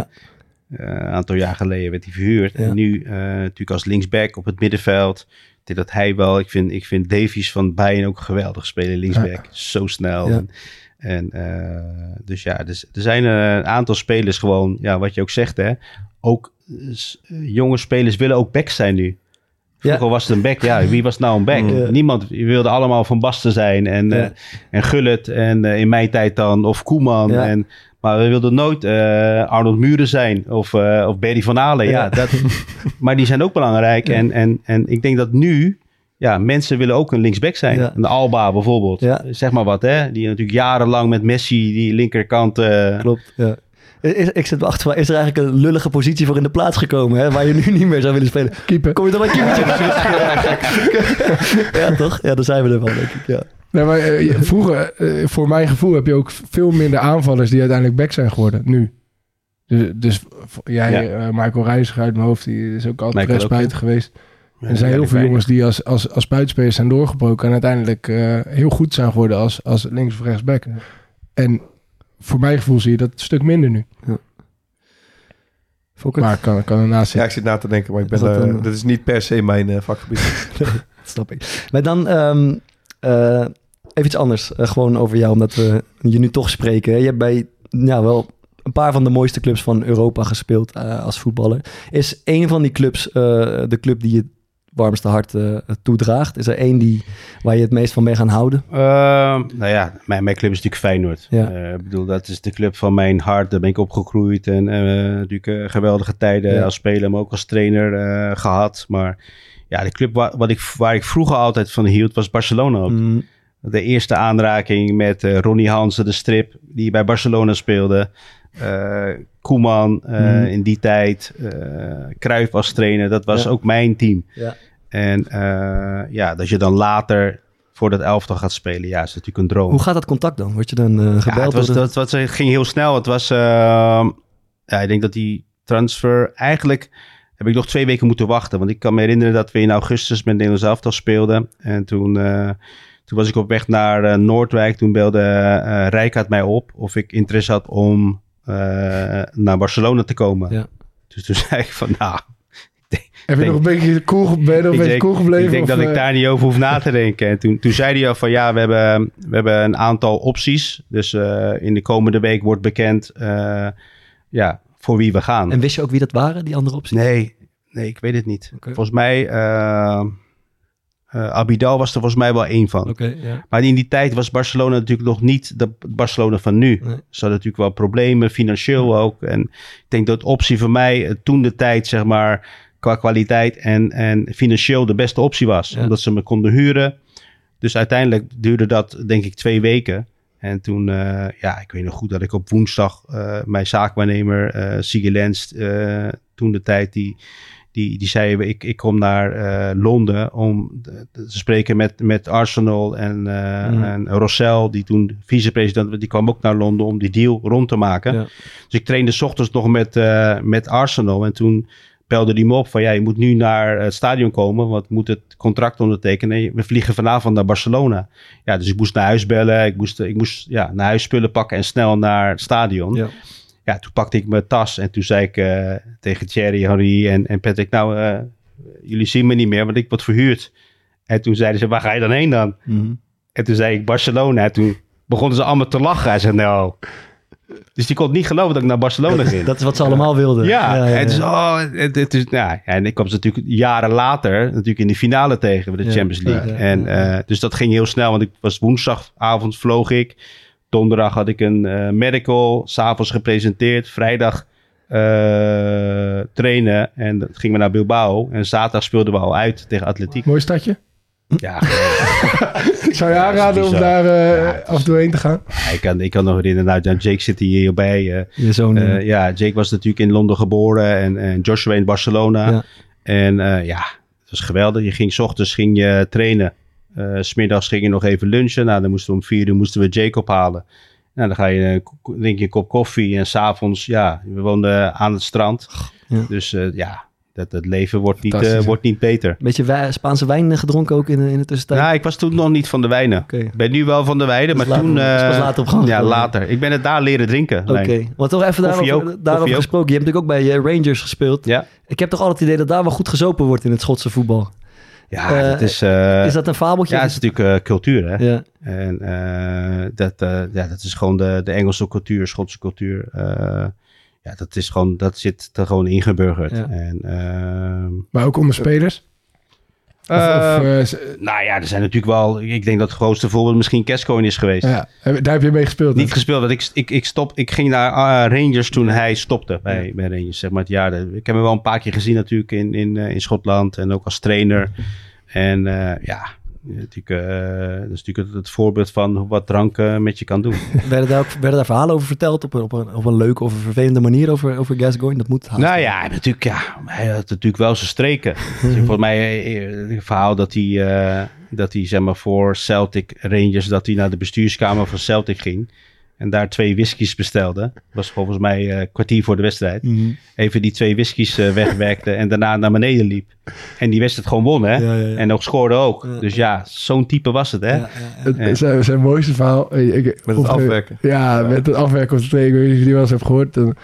ja. uh, aantal jaar geleden werd hij verhuurd. Ja. En nu uh, natuurlijk als linksback op het middenveld... dat hij wel... Ik vind, ik vind Davies van Bayern ook geweldig spelen linksback. Ja. Zo snel... Ja. En uh, dus ja, dus, er zijn een aantal spelers gewoon, ja, wat je ook zegt, hè. Ook uh, jonge spelers willen ook backs zijn nu. Vroeger ja. was het een back, ja, wie was nou een back? Ja. Niemand, je wilde allemaal Van Basten zijn en, ja. uh, en Gullit en uh, in mijn tijd dan, of Koeman. Ja. En, maar we wilden nooit uh, Arnold Muren zijn of, uh, of Berry van Aalen. Ja. Ja, dat, maar die zijn ook belangrijk ja. en, en, en ik denk dat nu... Ja, mensen willen ook een linksback zijn. Ja. Een Alba bijvoorbeeld. Ja. Zeg maar wat, hè? Die natuurlijk jarenlang met Messi die linkerkant... Uh... Klopt, ja. Is, ik zit achter, is er eigenlijk een lullige positie voor in de plaats gekomen, hè? Waar je nu niet meer zou willen spelen? Keeper. Kom je dan bij keepertje? Ja, ja, toch? Ja, daar zijn we er wel, denk ik, ja. Nee, maar uh, vroeger, uh, voor mijn gevoel, heb je ook veel minder aanvallers die uiteindelijk back zijn geworden, nu. Dus, dus jij, ja. uh, Michael Reiziger uit mijn hoofd, die is ook altijd rechtsbuiten geweest. Ja, er zijn heel veel jongens die als, als, als buitenspelers zijn doorgebroken... en uiteindelijk uh, heel goed zijn geworden als, als links- of rechtsback. Ja. En voor mijn gevoel zie je dat een stuk minder nu. Ja. Maar ik kan, kan ernaast zitten. Ja, ik zit na te denken, maar ik ben dat, uh, een... dat is niet per se mijn uh, vakgebied. Nee, dat snap ik. Maar dan um, uh, even iets anders. Uh, gewoon over jou, omdat we je nu toch spreken. Hè? Je hebt bij nou, wel een paar van de mooiste clubs van Europa gespeeld uh, als voetballer. Is een van die clubs uh, de club die je... warmste hart uh, toedraagt? Is er één die waar je het meest van mee gaat houden? Uh, nou ja, mijn, mijn club is natuurlijk Feyenoord. Ja. Uh, ik bedoel, dat is de club van mijn hart. Daar ben ik opgegroeid en uh, natuurlijk uh, geweldige tijden ja. als speler, maar ook als trainer uh, gehad. Maar ja, de club waar, wat ik, waar ik vroeger altijd van hield was Barcelona ook. Mm. De eerste aanraking met uh, Ronnie Hansen, de strip, die bij Barcelona speelde. Uh, Koeman uh, mm. in die tijd. Uh, Cruijff als trainer. Dat was ja. ook mijn team. Ja. En uh, ja, dat je dan later voor dat elftal gaat spelen, ja, is natuurlijk een droom. Hoe gaat dat contact dan? Word je dan uh, gebeld? Ja, het, was, het, het, het ging heel snel. Het was, uh, ja, ik denk dat die transfer. Eigenlijk heb ik nog twee weken moeten wachten. Want ik kan me herinneren dat we in augustus met Nederlands elftal speelden. En toen, uh, toen was ik op weg naar uh, Noordwijk. Toen belde uh, Rijkaard mij op of ik interesse had om uh, naar Barcelona te komen. Ja. Dus toen zei ik van nou... Heb je nog een beetje cool, ben je nog een beetje cool gebleven? Ik denk of, dat uh... ik daar niet over hoef na te denken. En toen, toen zei hij al van ja, we hebben, we hebben een aantal opties. Dus uh, in de komende week wordt bekend uh, ja, voor wie we gaan. En wist je ook wie dat waren, die andere opties? Nee, nee ik weet het niet. Okay. Volgens mij, uh, uh, Abidal was er volgens mij wel één van. Okay, ja. Maar in die tijd was Barcelona natuurlijk nog niet de Barcelona van nu. Nee. Ze hadden natuurlijk wel problemen, financieel ja. ook. En ik denk dat optie voor mij toen de tijd, zeg maar... qua kwaliteit en, en financieel de beste optie was. Ja. Omdat ze me konden huren. Dus uiteindelijk duurde dat denk ik twee weken. En toen, uh, ja, ik weet nog goed dat ik op woensdag... Uh, mijn zaakwaarnemer, uh, Siege Lenst, uh, toen de tijd... die, die, die zei, ik, ik kom naar uh, Londen om te spreken met, met Arsenal en, uh, mm. en Rossell... die toen vicepresident was, die kwam ook naar Londen om die deal rond te maken. Ja. Dus ik trainde 's ochtends nog met, uh, met Arsenal en toen... belde die me op van ja, je moet nu naar het stadion komen, want moet het contract ondertekenen. We vliegen vanavond naar Barcelona. Ja, dus ik moest naar huis bellen. Ik moest, ik moest ja, naar huis spullen pakken en snel naar het stadion. Ja, ja toen pakte ik mijn tas en toen zei ik uh, tegen Thierry, Harry en, en Patrick, nou, uh, jullie zien me niet meer, want ik word verhuurd. En toen zeiden ze, waar ga je dan heen dan? Mm-hmm. En toen zei ik Barcelona. En toen begonnen ze allemaal te lachen. Hij zei, nou... Dus die kon niet geloven dat ik naar Barcelona ging. Dat is wat ze allemaal wilden. Ja, ja, ja, ja. En, dus, oh, het, het is, nou, en ik kwam ze natuurlijk jaren later... natuurlijk in de finale tegen bij de ja, Champions League. Ja, ja. En, uh, dus dat ging heel snel, want ik was woensdagavond vloog ik. Donderdag had ik een uh, medical, 's avonds gepresenteerd. Vrijdag uh, trainen en dan gingen we naar Bilbao. En zaterdag speelden we al uit tegen Atletiek. Mooi stadje. Ja, ik zou je ja, aanraden om daar uh, ja, af en toe heen te gaan. Ja, ik, kan, ik kan nog herinneren, nou, Jake zit hierbij. Uh, je zoon. Uh, ja, Jake was natuurlijk in Londen geboren en, en Joshua in Barcelona. Ja. En uh, ja, het was geweldig. Je ging 's ochtends ging je trainen. Uh, 's middags ging je nog even lunchen. Nou, dan moesten we om vier uur moesten we Jake ophalen. Nou, dan ga je, drink je een kop koffie en 's avonds, ja, we woonden aan het strand. Ja. Dus uh, ja... Dat het leven wordt niet, uh, wordt niet beter. Een beetje wij, Spaanse wijn gedronken ook in, in de tussentijd? Nou, ik was toen nog niet van de wijnen. Okay. Ik ben nu wel van de wijnen, dus maar later, toen... Uh, dus pas later op gang. Ja, later. Ik ben het daar leren drinken. Oké, okay. Want toch even daarover, ook, daarover gesproken. Je hebt natuurlijk ook bij Rangers gespeeld. Ja. Ik heb toch altijd het idee dat daar wel goed gezopen wordt in het Schotse voetbal. Ja, uh, dat is... Uh, is dat een fabeltje? Ja, het is natuurlijk uh, cultuur, hè. Ja. En uh, dat, uh, ja, dat is gewoon de, de Engelse cultuur, Schotse cultuur... Uh, Ja, dat is gewoon, dat zit er gewoon ingeburgerd. Ja. En, uh, maar ook onder spelers? Uh, of, uh, nou ja, er zijn natuurlijk wel... Ik denk dat het grootste voorbeeld misschien Gascoigne is geweest. Ja, daar heb je mee gespeeld? Niet gespeeld, want ik, ik, ik, stop, ik ging naar uh, Rangers toen hij stopte bij, ja. bij Rangers. Zeg maar het jaar. Ik heb hem wel een paar keer gezien natuurlijk in, in, uh, in Schotland en ook als trainer. En uh, ja... Natuurlijk, uh, dat is natuurlijk het voorbeeld van wat drank uh, met je kan doen. Werden daar, werden daar verhalen over verteld op een, op, een, op een leuke of een vervelende manier over, over Gascoigne? Dat moet haast. Nou ja, natuurlijk, ja, hij had natuurlijk wel zijn streken. Dus volgens mij het verhaal dat hij, uh, dat hij zeg maar, voor Celtic Rangers, dat hij naar de bestuurskamer van Celtic ging. En daar twee whiskies bestelde. Was volgens mij een uh, kwartier voor de wedstrijd. Mm-hmm. Even die twee whiskies uh, wegwerkte en daarna naar beneden liep. En die wedstrijd gewoon won, hè? Ja, ja, ja. En ook scoorde ook. Ja, dus ja, zo'n type was het, hè? Ja, ja, ja. Het, zijn, zijn mooiste verhaal... Ik, ik, met het op, afwerken. Ja, ja, met het afwerken op de training. Ik weet niet of je die wel eens hebt gehoord. Dan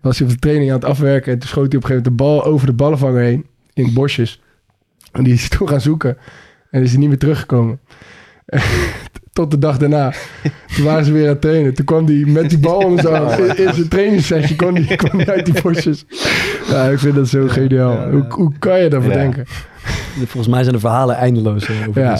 was hij op de training aan het afwerken... en toen schoot hij op een gegeven moment de bal over de ballenvanger heen... in bosjes. En die is toen gaan zoeken. En is hij niet meer teruggekomen. Tot de dag daarna. Toen waren ze weer aan het trainen. Toen kwam hij met die bal onder zijn hand. In, in zijn trainingssessie kwam hij kwam uit die bosjes. Ja, ik vind dat zo geniaal. Ja, ja. Hoe, hoe kan je daarvoor ja. denken? Volgens mij zijn de verhalen eindeloos. Hè, over ja,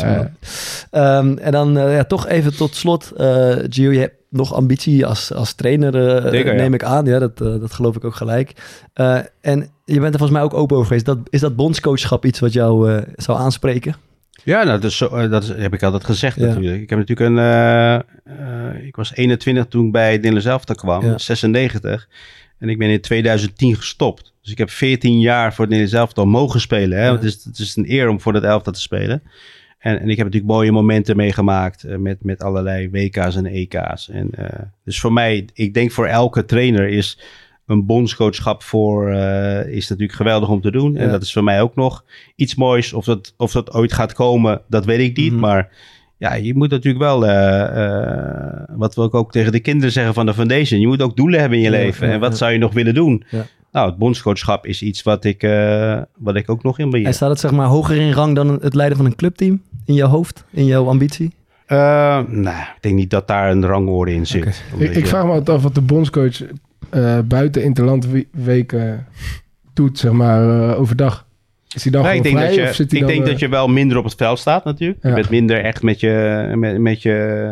ja. Um, en dan uh, ja, toch even tot slot. Uh, Gio, je hebt nog ambitie als, als trainer. Uh, Zeker, neem ja. ik aan. Ja, dat, uh, dat geloof ik ook gelijk. Uh, en je bent er volgens mij ook open over geweest. Dat, is dat bondscoachschap iets wat jou uh, zou aanspreken? Ja, nou, dat, is zo, dat is, heb ik altijd gezegd ja. natuurlijk. Ik heb natuurlijk een... Uh, uh, ik was eenentwintig toen ik bij Nederland zelf kwam, ja. zesennegentig. En ik ben in tweeduizend tien gestopt. Dus ik heb veertien jaar voor het Nederlands elftal mogen spelen. Hè? Ja. Want het is, het is een eer om voor dat elftal te spelen. En, en ik heb natuurlijk mooie momenten meegemaakt uh, met, met allerlei W K's en E K's. En, uh, dus voor mij, ik denk voor elke trainer is... een bondscoachschap voor uh, is natuurlijk geweldig om te doen. En ja. dat is voor mij ook nog iets moois. Of dat, of dat ooit gaat komen, dat weet ik niet. Mm-hmm. Maar ja, je moet natuurlijk wel, uh, uh, wat wil ik ook tegen de kinderen zeggen van de foundation. Je moet ook doelen hebben in je ja, leven. Ja, en wat ja. zou je nog willen doen? Ja. Nou, het bondscoachschap is iets wat ik, uh, wat ik ook nog in beheer. En staat het zeg maar hoger in rang dan het leiden van een clubteam? In jouw hoofd? In jouw ambitie? Uh, nou, nah, ik denk niet dat daar een rangorde in zit. Okay. Ik, ik vraag me altijd af wat de bondscoach uh, buiten interlandweken uh, doet, zeg maar, uh, overdag. Is die dan nee, ik denk, vrij, dat, je, of zit ik dan, denk uh... dat je wel minder op het veld staat natuurlijk. Ja. Je bent minder echt met je, met, met je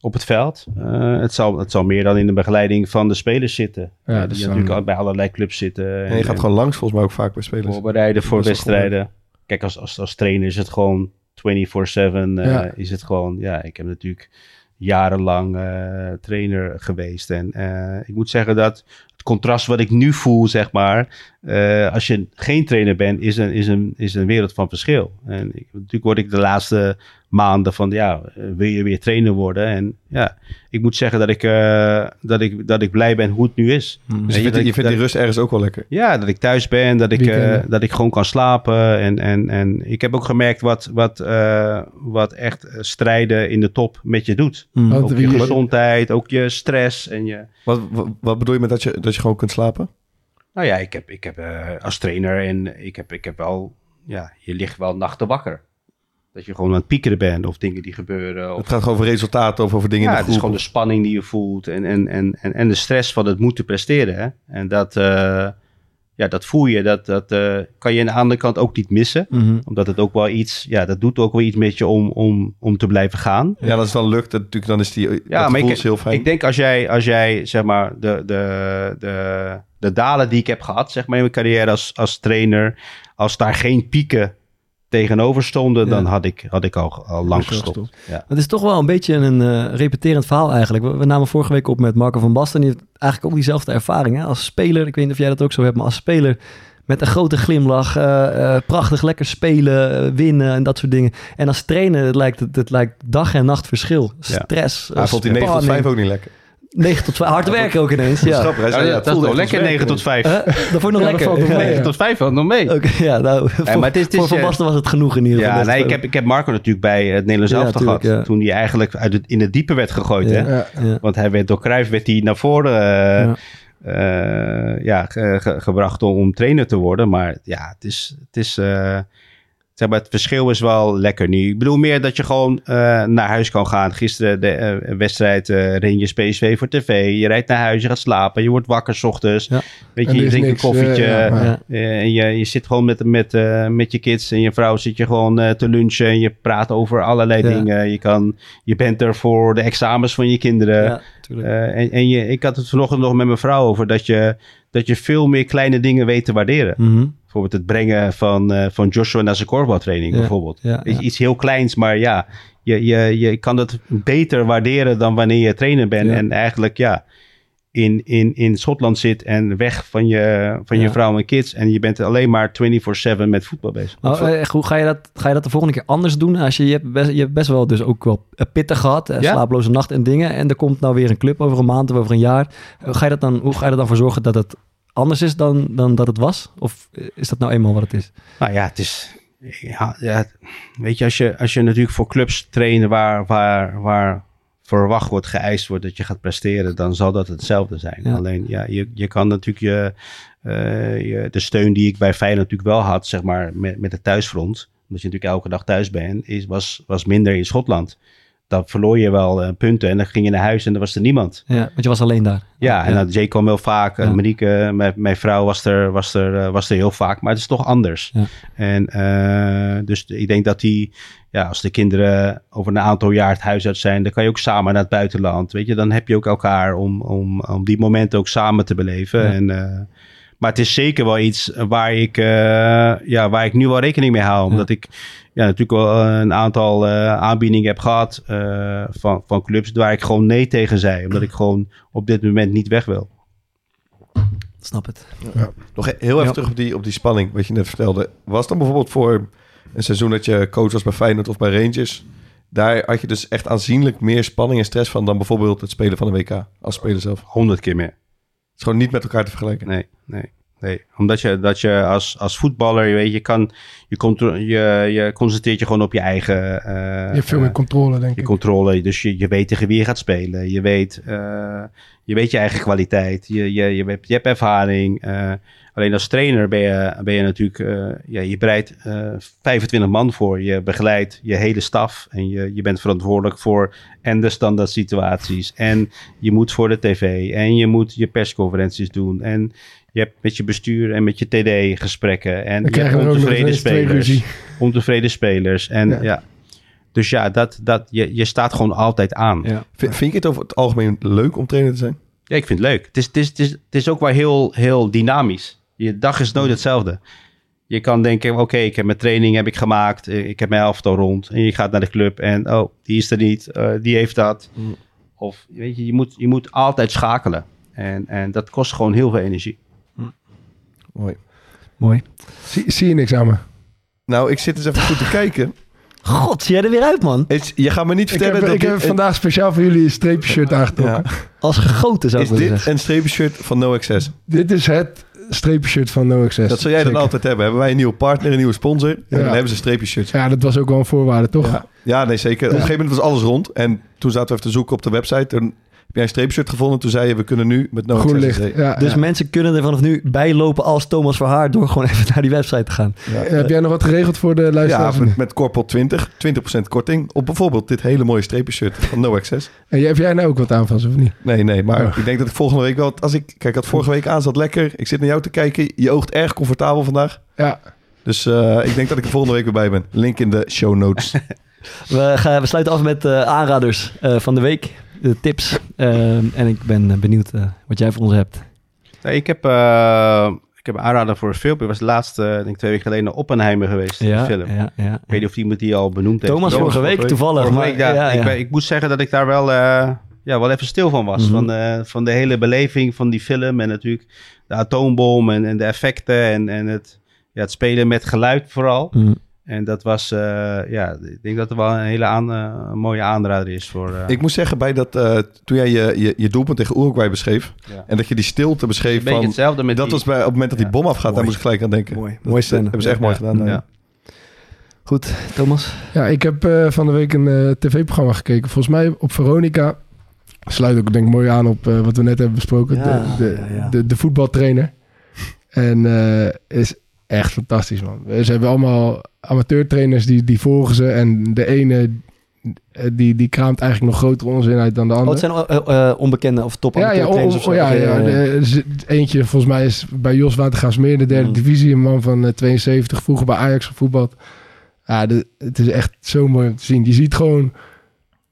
op het veld. Uh, het, zal, het zal meer dan in de begeleiding van de spelers zitten. Ja, uh, die zo. natuurlijk bij allerlei clubs zitten. En, en je gaat en, gewoon langs volgens mij ook vaak bij spelers. Voorbereiden voor wedstrijden. Gewoon... Kijk, als, als, als trainer is het gewoon... vierentwintig zeven uh, ja. is het gewoon... Ja, ik heb natuurlijk jarenlang uh, trainer geweest. En uh, ik moet zeggen dat het contrast wat ik nu voel, zeg maar... Uh, als je geen trainer bent, is een, is een, is een wereld van verschil. En ik, natuurlijk word ik de laatste maanden van... Ja, wil je weer trainer worden? En ja, ik moet zeggen dat ik, uh, dat ik, dat ik blij ben hoe het nu is. Hmm. Dus je, je vindt, ik, je vindt die rust ergens ook wel lekker? Ja, dat ik thuis ben, dat ik, uh, dat ik gewoon kan slapen. En, en, en ik heb ook gemerkt wat, wat, uh, wat echt strijden in de top met je doet. Hmm. Ook je gezondheid, ook je stress. En je... Wat, wat, wat bedoel je met dat je, dat je gewoon kunt slapen? Nou ja, ik heb, ik heb uh, als trainer en ik heb, ik heb wel, ja, je ligt wel nachten wakker. Dat je gewoon aan het piekeren bent of dingen die gebeuren. Of... Het gaat gewoon over resultaten of over dingen ja, in de groep. Het is gewoon de spanning die je voelt en, en, en, en, en de stress van het moeten presteren. Hè? En dat, uh, ja, dat voel je, dat, dat uh, kan je aan de andere kant ook niet missen. Mm-hmm. Omdat het ook wel iets, ja, dat doet ook wel iets met je om, om, om te blijven gaan. Ja, als het dan lukt, dat, natuurlijk, dan is die ja, maar ik, heel fijn. Ik denk als jij, als jij zeg maar, de... de, de de dalen die ik heb gehad, zeg maar, in mijn carrière als, als trainer, als daar geen pieken tegenover stonden, ja. dan had ik, had ik al, al lang gestopt. Het ja. is toch wel een beetje een uh, repeterend verhaal eigenlijk. We, we namen vorige week op met Marco van Basten. Die heeft eigenlijk ook diezelfde ervaring hè? Als speler. Ik weet niet of jij dat ook zo hebt, maar als speler met een grote glimlach, uh, uh, prachtig lekker spelen, uh, winnen en dat soort dingen. En als trainer, het lijkt, het, het lijkt dag en nacht verschil. Stress. Ja. Hij vond die negen tot vijf ook niet lekker. negen tot vijf, hard werken ook ineens. Ja. Schrappig, hij zei, ja, ja, dat voelde lekker negen tot vijf. Huh? Dat vond ik nog lekker. negen tot vijf had nog mee. Okay, ja, nou, voor, ja, maar het is, het is, voor Van Basten was het genoeg in ieder geval. Ja, nee, ik, heb, ik heb Marco natuurlijk bij het Nederlands ja, elftal gehad. Ja. Toen hij eigenlijk uit het, in het diepe werd gegooid. Ja, hè? Ja, ja. Want hij werd door Cruijff werd hij naar voren uh, ja. Uh, ja, ge, ge, gebracht om, om trainer te worden. Maar ja, het is... Het is uh, zeg maar, het verschil is wel lekker nu. Ik bedoel meer dat je gewoon uh, naar huis kan gaan. Gisteren de uh, wedstrijd uh, Rangers P S V voor tv. Je rijdt naar huis, je gaat slapen, je wordt wakker 's ochtends. Ja. Weet je, je drinkt niks, een koffietje. Uh, ja, ja. Uh, en je, je zit gewoon met, met, uh, met je kids en je vrouw zit je gewoon uh, te lunchen. En je praat over allerlei ja. dingen. Je, kan, je bent er voor de examens van je kinderen. Ja, uh, en en je, ik had het vanochtend nog met mijn vrouw over dat je, dat je veel meer kleine dingen weet te waarderen. Mm-hmm. Bijvoorbeeld het brengen van, uh, van Joshua naar zijn korfbaltraining ja, bijvoorbeeld. Ja, ja. Iets heel kleins, maar ja, je, je, je kan dat beter waarderen dan wanneer je trainer bent. Ja. En eigenlijk ja, in, in, in Schotland zit en weg van je, van ja. je vrouw en kids. En je bent alleen maar vierentwintig zeven met voetbal bezig. Oh, hoe ga je, dat, ga je dat de volgende keer anders doen? Als je, je, hebt best, je hebt best wel dus ook wel pittig gehad, ja? slaaploze nacht en dingen. En er komt nou weer een club over een maand of over een jaar. Ga je dat dan, hoe ga je er dan voor zorgen dat het... anders is dan, dan dat het was? Of is dat nou eenmaal wat het is? Nou ja, het is... Ja, ja, weet je als, je, als je natuurlijk voor clubs trainen... waar, waar, waar verwacht wordt, geëist wordt dat je gaat presteren... dan zal dat hetzelfde zijn. Ja. Alleen, ja, je, je kan natuurlijk je, uh, je... De steun die ik bij Feyenoord natuurlijk wel had... zeg maar, met, met het thuisfront... omdat je natuurlijk elke dag thuis bent... Is, was, was minder in Schotland... Dan verloor je wel uh, punten en dan ging je naar huis en er was er niemand. Ja, want je was alleen daar. Ja, en ja. Nou, Jay kwam heel vaak. Ja. Marieke, mijn, mijn vrouw, was er, was, er, was er heel vaak. Maar het is toch anders. Ja. En uh, dus ik denk dat die... Ja, als de kinderen over een aantal jaar het huis uit zijn... dan kan je ook samen naar het buitenland. Weet je, dan heb je ook elkaar om, om, om die momenten ook samen te beleven. Ja. En... Uh, maar het is zeker wel iets waar ik, uh, ja, waar ik nu wel rekening mee hou. Omdat ja. ik ja, natuurlijk wel een aantal uh, aanbiedingen heb gehad uh, van, van clubs... waar ik gewoon nee tegen zei. Omdat ik gewoon op dit moment niet weg wil. Snap het. Ja. Nog heel even ja. terug op die, op die spanning wat je net vertelde. Was dan bijvoorbeeld voor een seizoen dat je coach was bij Feyenoord of bij Rangers... daar had je dus echt aanzienlijk meer spanning en stress van... dan bijvoorbeeld het spelen van een W K als speler zelf? honderd keer meer. is gewoon niet met elkaar te vergelijken. Nee, nee, nee. Omdat je, dat je als, als voetballer, je weet, je kan, je, contro- je, je concentreert je gewoon op je eigen... Uh, je hebt veel meer controle, denk ik. Je controle, dus je, je weet tegen wie je gaat spelen. Je weet, uh, je, weet je eigen kwaliteit. Je, je, je, hebt, je hebt ervaring. Uh, alleen als trainer ben je, ben je natuurlijk... Uh, ja, je bereidt uh, vijfentwintig man voor. Je begeleidt je hele staf. En je, je bent verantwoordelijk voor... en de standaard situaties. En je moet voor de tv. En je moet je persconferenties doen. En... je hebt met je bestuur en met je T D gesprekken. En je hebt ontevreden spelers. Ontevreden spelers. En ja. ja. Dus ja, dat, dat, je, je staat gewoon altijd aan. Ja. Vind, vind je het over het algemeen leuk om trainer te zijn? Ja, ik vind het leuk. Het is, het is, het is, het is ook wel heel, heel dynamisch. Je dag is nooit hetzelfde. Je kan denken, oké, okay, ik heb mijn training heb ik gemaakt. Ik heb mijn elftal rond. En je gaat naar de club en oh, die is er niet. Uh, die heeft dat. Mm. Of weet je, je moet, je moet altijd schakelen. En, en dat kost gewoon heel veel energie. Mooi. Mooi. Zie, zie je niks aan me? Nou, ik zit eens even goed te kijken. God, zie jij er weer uit, man. Het, je gaat me niet vertellen... Ik heb, dat ik dit, heb vandaag speciaal voor jullie een streepjeshirt aangetrokken. Ja. Als gegoten, zou ik willen zeggen. Is dit een streepjeshirt van No X S? Dit is het streepjeshirt van No X S. Dat zal jij dan altijd hebben. Hebben wij een nieuwe partner, een nieuwe sponsor... en ja. dan hebben ze streepjeshirts. Ja, dat was ook wel een voorwaarde, toch? Ja, ja nee, zeker. Ja. Op een gegeven moment was alles rond. En toen zaten we even te zoeken op de website... en heb jij een streepshirt gevonden? Toen zei je, we kunnen nu met no groen licht. Ja, dus ja. mensen kunnen er vanaf nu bijlopen als Thomas Verhaar... door gewoon even naar die website te gaan. Ja. Uh, heb jij nog wat geregeld voor de luisteraars? Ja, met, met Corpel twintig. twintig procent korting op bijvoorbeeld dit hele mooie streepshirt van No X S. En heb jij nou ook wat aan van ze of niet? Nee, nee. Maar oh. ik denk dat ik volgende week wel... Als ik, kijk, dat vorige week aan zat lekker. Ik zit naar jou te kijken. Je oogt erg comfortabel vandaag. Ja. Dus uh, ik denk dat ik er volgende week weer bij ben. Link in de show notes. we, gaan, we sluiten af met uh, aanraders uh, van de week... de tips. Uh, en ik ben benieuwd uh, wat jij voor ons hebt. Nee, ik heb uh, ik heb een aanrader voor een film. Ik was laatst, uh, denk ik twee weken geleden, naar Oppenheimer geweest. Ja, film. Ja, ja. Ik weet niet of iemand die al benoemd heeft. Thomas, vorige week toevallig. Vorige maar, week, ja, ja, ja. Ik, ben, ik moet zeggen dat ik daar wel, uh, ja, wel even stil van was. Mm-hmm. Van, uh, van de hele beleving van die film. En natuurlijk de atoombom en, en de effecten. En, en het, ja, het spelen met geluid vooral. Mm. En dat was, uh, ja, ik denk dat er wel een hele aan, uh, mooie aanrader is voor... Uh... Ik moet zeggen, bij dat, uh, toen jij je, je, je doelpunt tegen Uruguay beschreef... Ja. en dat je die stilte beschreef van... hetzelfde met dat die... was bij, op het moment dat die ja. bom afgaat, mooi. Daar moest ik gelijk aan denken. Mooi, mooi scène. Dat hebben ze echt ja. mooi gedaan. Ja. Ja. Goed, Thomas? Ja, ik heb uh, van de week een uh, tv-programma gekeken. Volgens mij op Veronica. Sluit ook denk ik mooi aan op uh, wat we net hebben besproken. Ja, de, de, ja, ja. De, de voetbaltrainer. en uh, is... Echt fantastisch, man. Ze hebben allemaal amateurtrainers die, die volgen ze. En de ene die, die kraamt eigenlijk nog grotere onzin uit dan de andere. Oh, het zijn uh, uh, onbekende of top amateurtrainers ja, ja, on- ja, ja, ja. ja. Eentje volgens mij is bij Jos Watergaasmeer, de derde mm. divisie. Een man van tweeënzeventig, vroeger bij Ajax gevoetbald. Ja, de, het is echt zo mooi om te zien. Je ziet gewoon...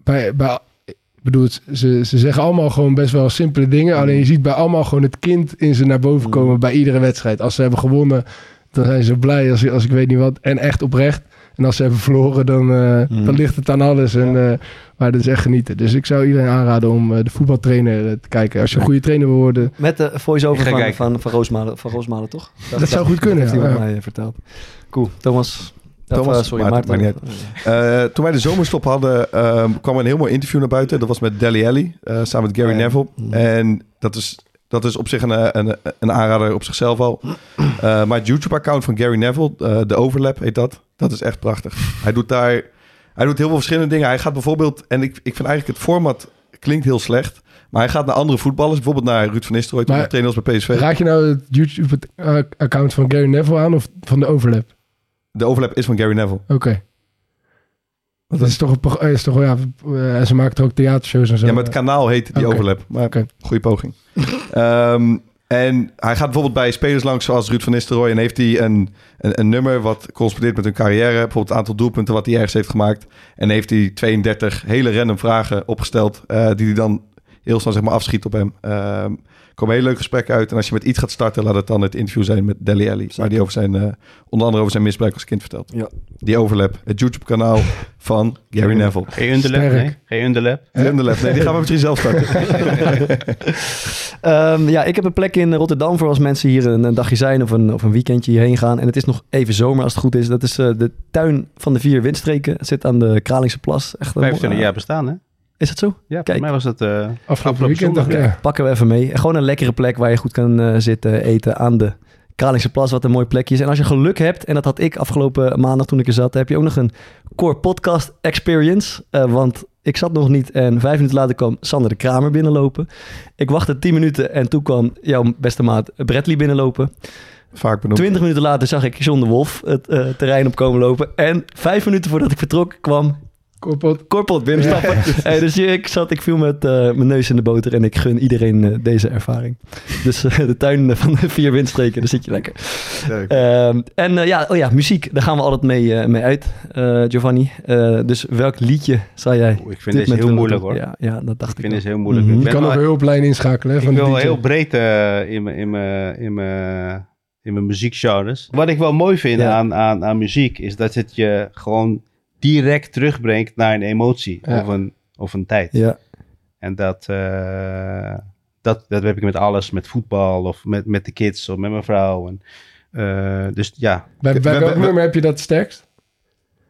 bij, bij Ik bedoel, ze, ze zeggen allemaal gewoon best wel simpele dingen. Mm. Alleen je ziet bij allemaal gewoon het kind in ze naar boven komen mm. bij iedere wedstrijd. Als ze hebben gewonnen... dan zijn ze blij als, als ik weet niet wat. En echt oprecht. En als ze hebben verloren, dan, uh, mm. dan ligt het aan alles. En, uh, maar dat is echt genieten. Dus ik zou iedereen aanraden om uh, de voetbaltrainer uh, te kijken. Als je een goede trainer wil worden. Met de voice-over van, van, van, Roosmalen, van Roosmalen, toch? Dat, dat, dat zou goed kunnen, heeft ja. Heeft ja. mij uh, verteld. Cool. Thomas. Thomas, uh, sorry, Maarten. Maarten. Maarten. Uh, toen wij de zomerstop hadden, uh, kwam een heel mooi interview naar buiten. Dat was met Dele Alli, uh, samen met Gary uh, Neville. Mm. En dat is... Dat is op zich een, een, een aanrader op zichzelf al. Uh, maar het YouTube-account van Gary Neville, uh, The Overlap heet dat. Dat is echt prachtig. Hij doet daar... Hij doet heel veel verschillende dingen. Hij gaat bijvoorbeeld... En ik, ik vind eigenlijk het format klinkt heel slecht. Maar hij gaat naar andere voetballers. Bijvoorbeeld naar Ruud van Nistelrooy, die trainer was bij P S V. Raak je nou het YouTube-account van Gary Neville aan of van The Overlap? The Overlap is van Gary Neville. Oké. Okay. Dat is toch een... Is toch, ja, ze maken er ook theatershows en zo. Ja, maar het kanaal heet Die okay. Overlap. Maar okay. Goede poging. um, en hij gaat bijvoorbeeld bij spelers langs zoals Ruud van Nistelrooy. En heeft hij een, een, een nummer wat correspondeert met hun carrière. Bijvoorbeeld het aantal doelpunten wat hij ergens heeft gemaakt. En heeft hij tweeëndertig hele random vragen opgesteld. Uh, die hij dan heel snel zeg maar, afschiet op hem. Er um, komen hele leuke gesprekken uit. En als je met iets gaat starten, laat het dan het interview zijn met Dele Alli. Waar die over zijn, uh, onder andere over zijn misbruik als kind vertelt. Ja. Die Overlap. Het YouTube kanaal van Gary Neville. Geen Underlap, nee. Geen Underlap. Geen Underlap, nee. Die gaan we misschien zelf starten. um, ja, ik heb een plek in Rotterdam voor als mensen hier een, een dagje zijn of een, of een weekendje hierheen gaan. En het is nog even zomer als het goed is. Dat is uh, de tuin van de vier windstreken. Het zit aan de Kralingse Plas. Echt, vijfentwintig jaar bestaan, hè? Is dat zo? Ja, voor mij was dat uh, afgelopen, afgelopen weekend. Zondag, ja. Ja. Pakken we even mee. Gewoon een lekkere plek waar je goed kan uh, zitten, eten aan de Kralingse Plas. Wat een mooi plekje is. En als je geluk hebt, en dat had ik afgelopen maandag toen ik er zat, heb je ook nog een core podcast experience. Uh, want ik zat nog niet en vijf minuten later kwam Sander de Kramer binnenlopen. Ik wachtte tien minuten en toen kwam jouw beste maat Bradley binnenlopen. Vaak benoemd. Twintig minuten later zag ik John de Wolf het uh, terrein opkomen lopen. En vijf minuten voordat ik vertrok kwam Korpot, Korpot binnenstappen. Ja, ja. Hey, dus ik zat, ik viel met uh, mijn neus in de boter en ik gun iedereen uh, deze ervaring. Dus uh, de tuin van de vier windstreken, daar zit je lekker. Leuk. Uh, en uh, ja, oh ja, muziek, daar gaan we altijd mee, uh, mee uit, uh, Giovanni. Uh, dus welk liedje zou jij... O, ik vind dit heel moeilijk hoor. Ja, ja, dat dacht ik. Ik vind dit heel moeilijk. Mm-hmm. Je kan ook heel blij inschakelen. Hè, ik van wil heel breed uh, in mijn... In mijn, in mijn... in mijn muziekgenres. Wat ik wel mooi vind ja. aan, aan, aan muziek is dat het je gewoon direct terugbrengt naar een emotie ja. of, een, of een tijd. Ja. En dat, uh, dat, dat heb ik met alles, met voetbal of met, met de kids of met mijn vrouw. En, uh, dus ja. Bij, bij welk nummer heb je dat sterkst?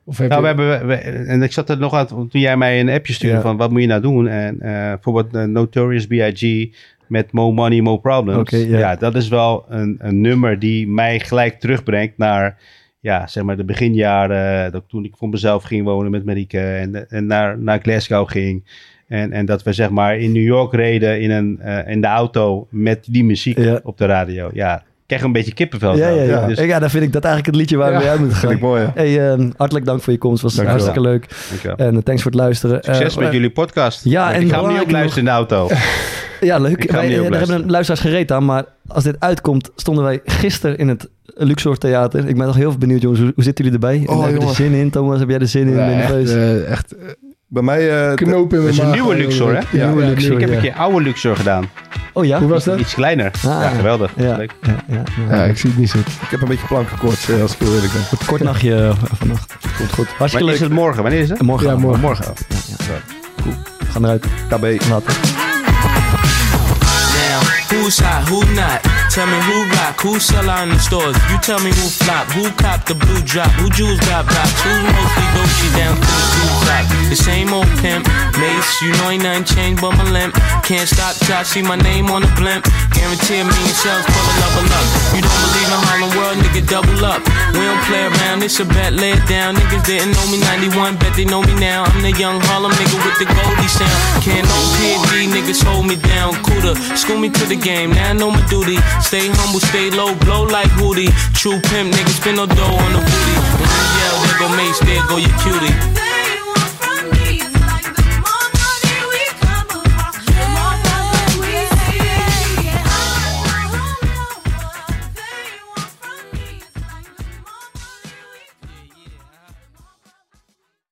Of heb nou, je... we hebben, we, en ik zat er nog aan toen jij mij een appje stuurde ja. van wat moet je nou doen? En uh, bijvoorbeeld uh, Notorious B I G met Mo Money, Mo Problems. Okay, yeah. Ja, dat is wel een, een nummer die mij gelijk terugbrengt naar, ja, zeg maar de beginjaren. Dat toen ik voor mezelf ging wonen met Marieke en, en naar, naar Glasgow ging. En, en dat we zeg maar in New York reden in, een, uh, in de auto met die muziek yeah. op de radio. Ja, ik krijg een beetje kippenvel. Ja, ja, ja. Dus... ja, dan vind ik dat eigenlijk het liedje waar ja. we uit moeten gaan. Vind ik mooi, ja. Hey, uh, hartelijk dank voor je komst. Was dankjewel. Hartstikke leuk. Dankjewel. En uh, thanks voor het luisteren. Succes uh, met uh, jullie podcast. Ja, en ik ga hem nu ook luisteren nog... in de auto. Ja, leuk. Wij daar hebben een luisteraars gereed aan. Maar als dit uitkomt, stonden wij gisteren in het Luxor Theater. Ik ben nog heel veel benieuwd, jongens. Hoe, hoe zitten jullie erbij? Oh, en heb je er zin in, Thomas? Heb jij er zin in? Ja, echt, uh, echt. Bij mij... Uh, knopen dat is een nieuwe Luxor, hè? Ja, ja, nieuwe ja, Luxor, ik heb ja. een keer oude Luxor gedaan. Oh ja? Hoe was dat? Iets kleiner. Ah, ja, geweldig. Ja, leuk. Ja, ja, ja. ja, ik zie het niet zo. Ik heb een beetje plankenkoorts, eh, als ik heel eerlijk ben. Een kort nachtje vannacht. Komt goed. Hartstikke leuk. Is het morgen? Wanneer is het? Morgen. Ja, morgen. morgen. Oh, ja, ja. Cool. We gaan eruit. K B. Later. Who's hot, who not? Tell me who rock, who sell out in the stores. You tell me who flop, who cop the blue drop, who jewels got blocks, who mostly Gucci down to the blue drop. The same old pimp, Mace, you know ain't nothing changed but my limp. Can't stop till I see my name on the blimp. Guarantee a million sales, pull a level up. You don't believe in Harlem World, nigga, double up. We don't play around, it's a bet, lay it down. Niggas didn't know me ninety-one, bet they know me now. I'm the young Harlem nigga with the Goldie sound. Can't no P and D, niggas hold me down. Cooler, school me to the game, now I know my duty. Stay humble, stay low, blow like Woody. True pimp, niggas spend no dough on the booty. When you yell, there go Mace, there go your cutie.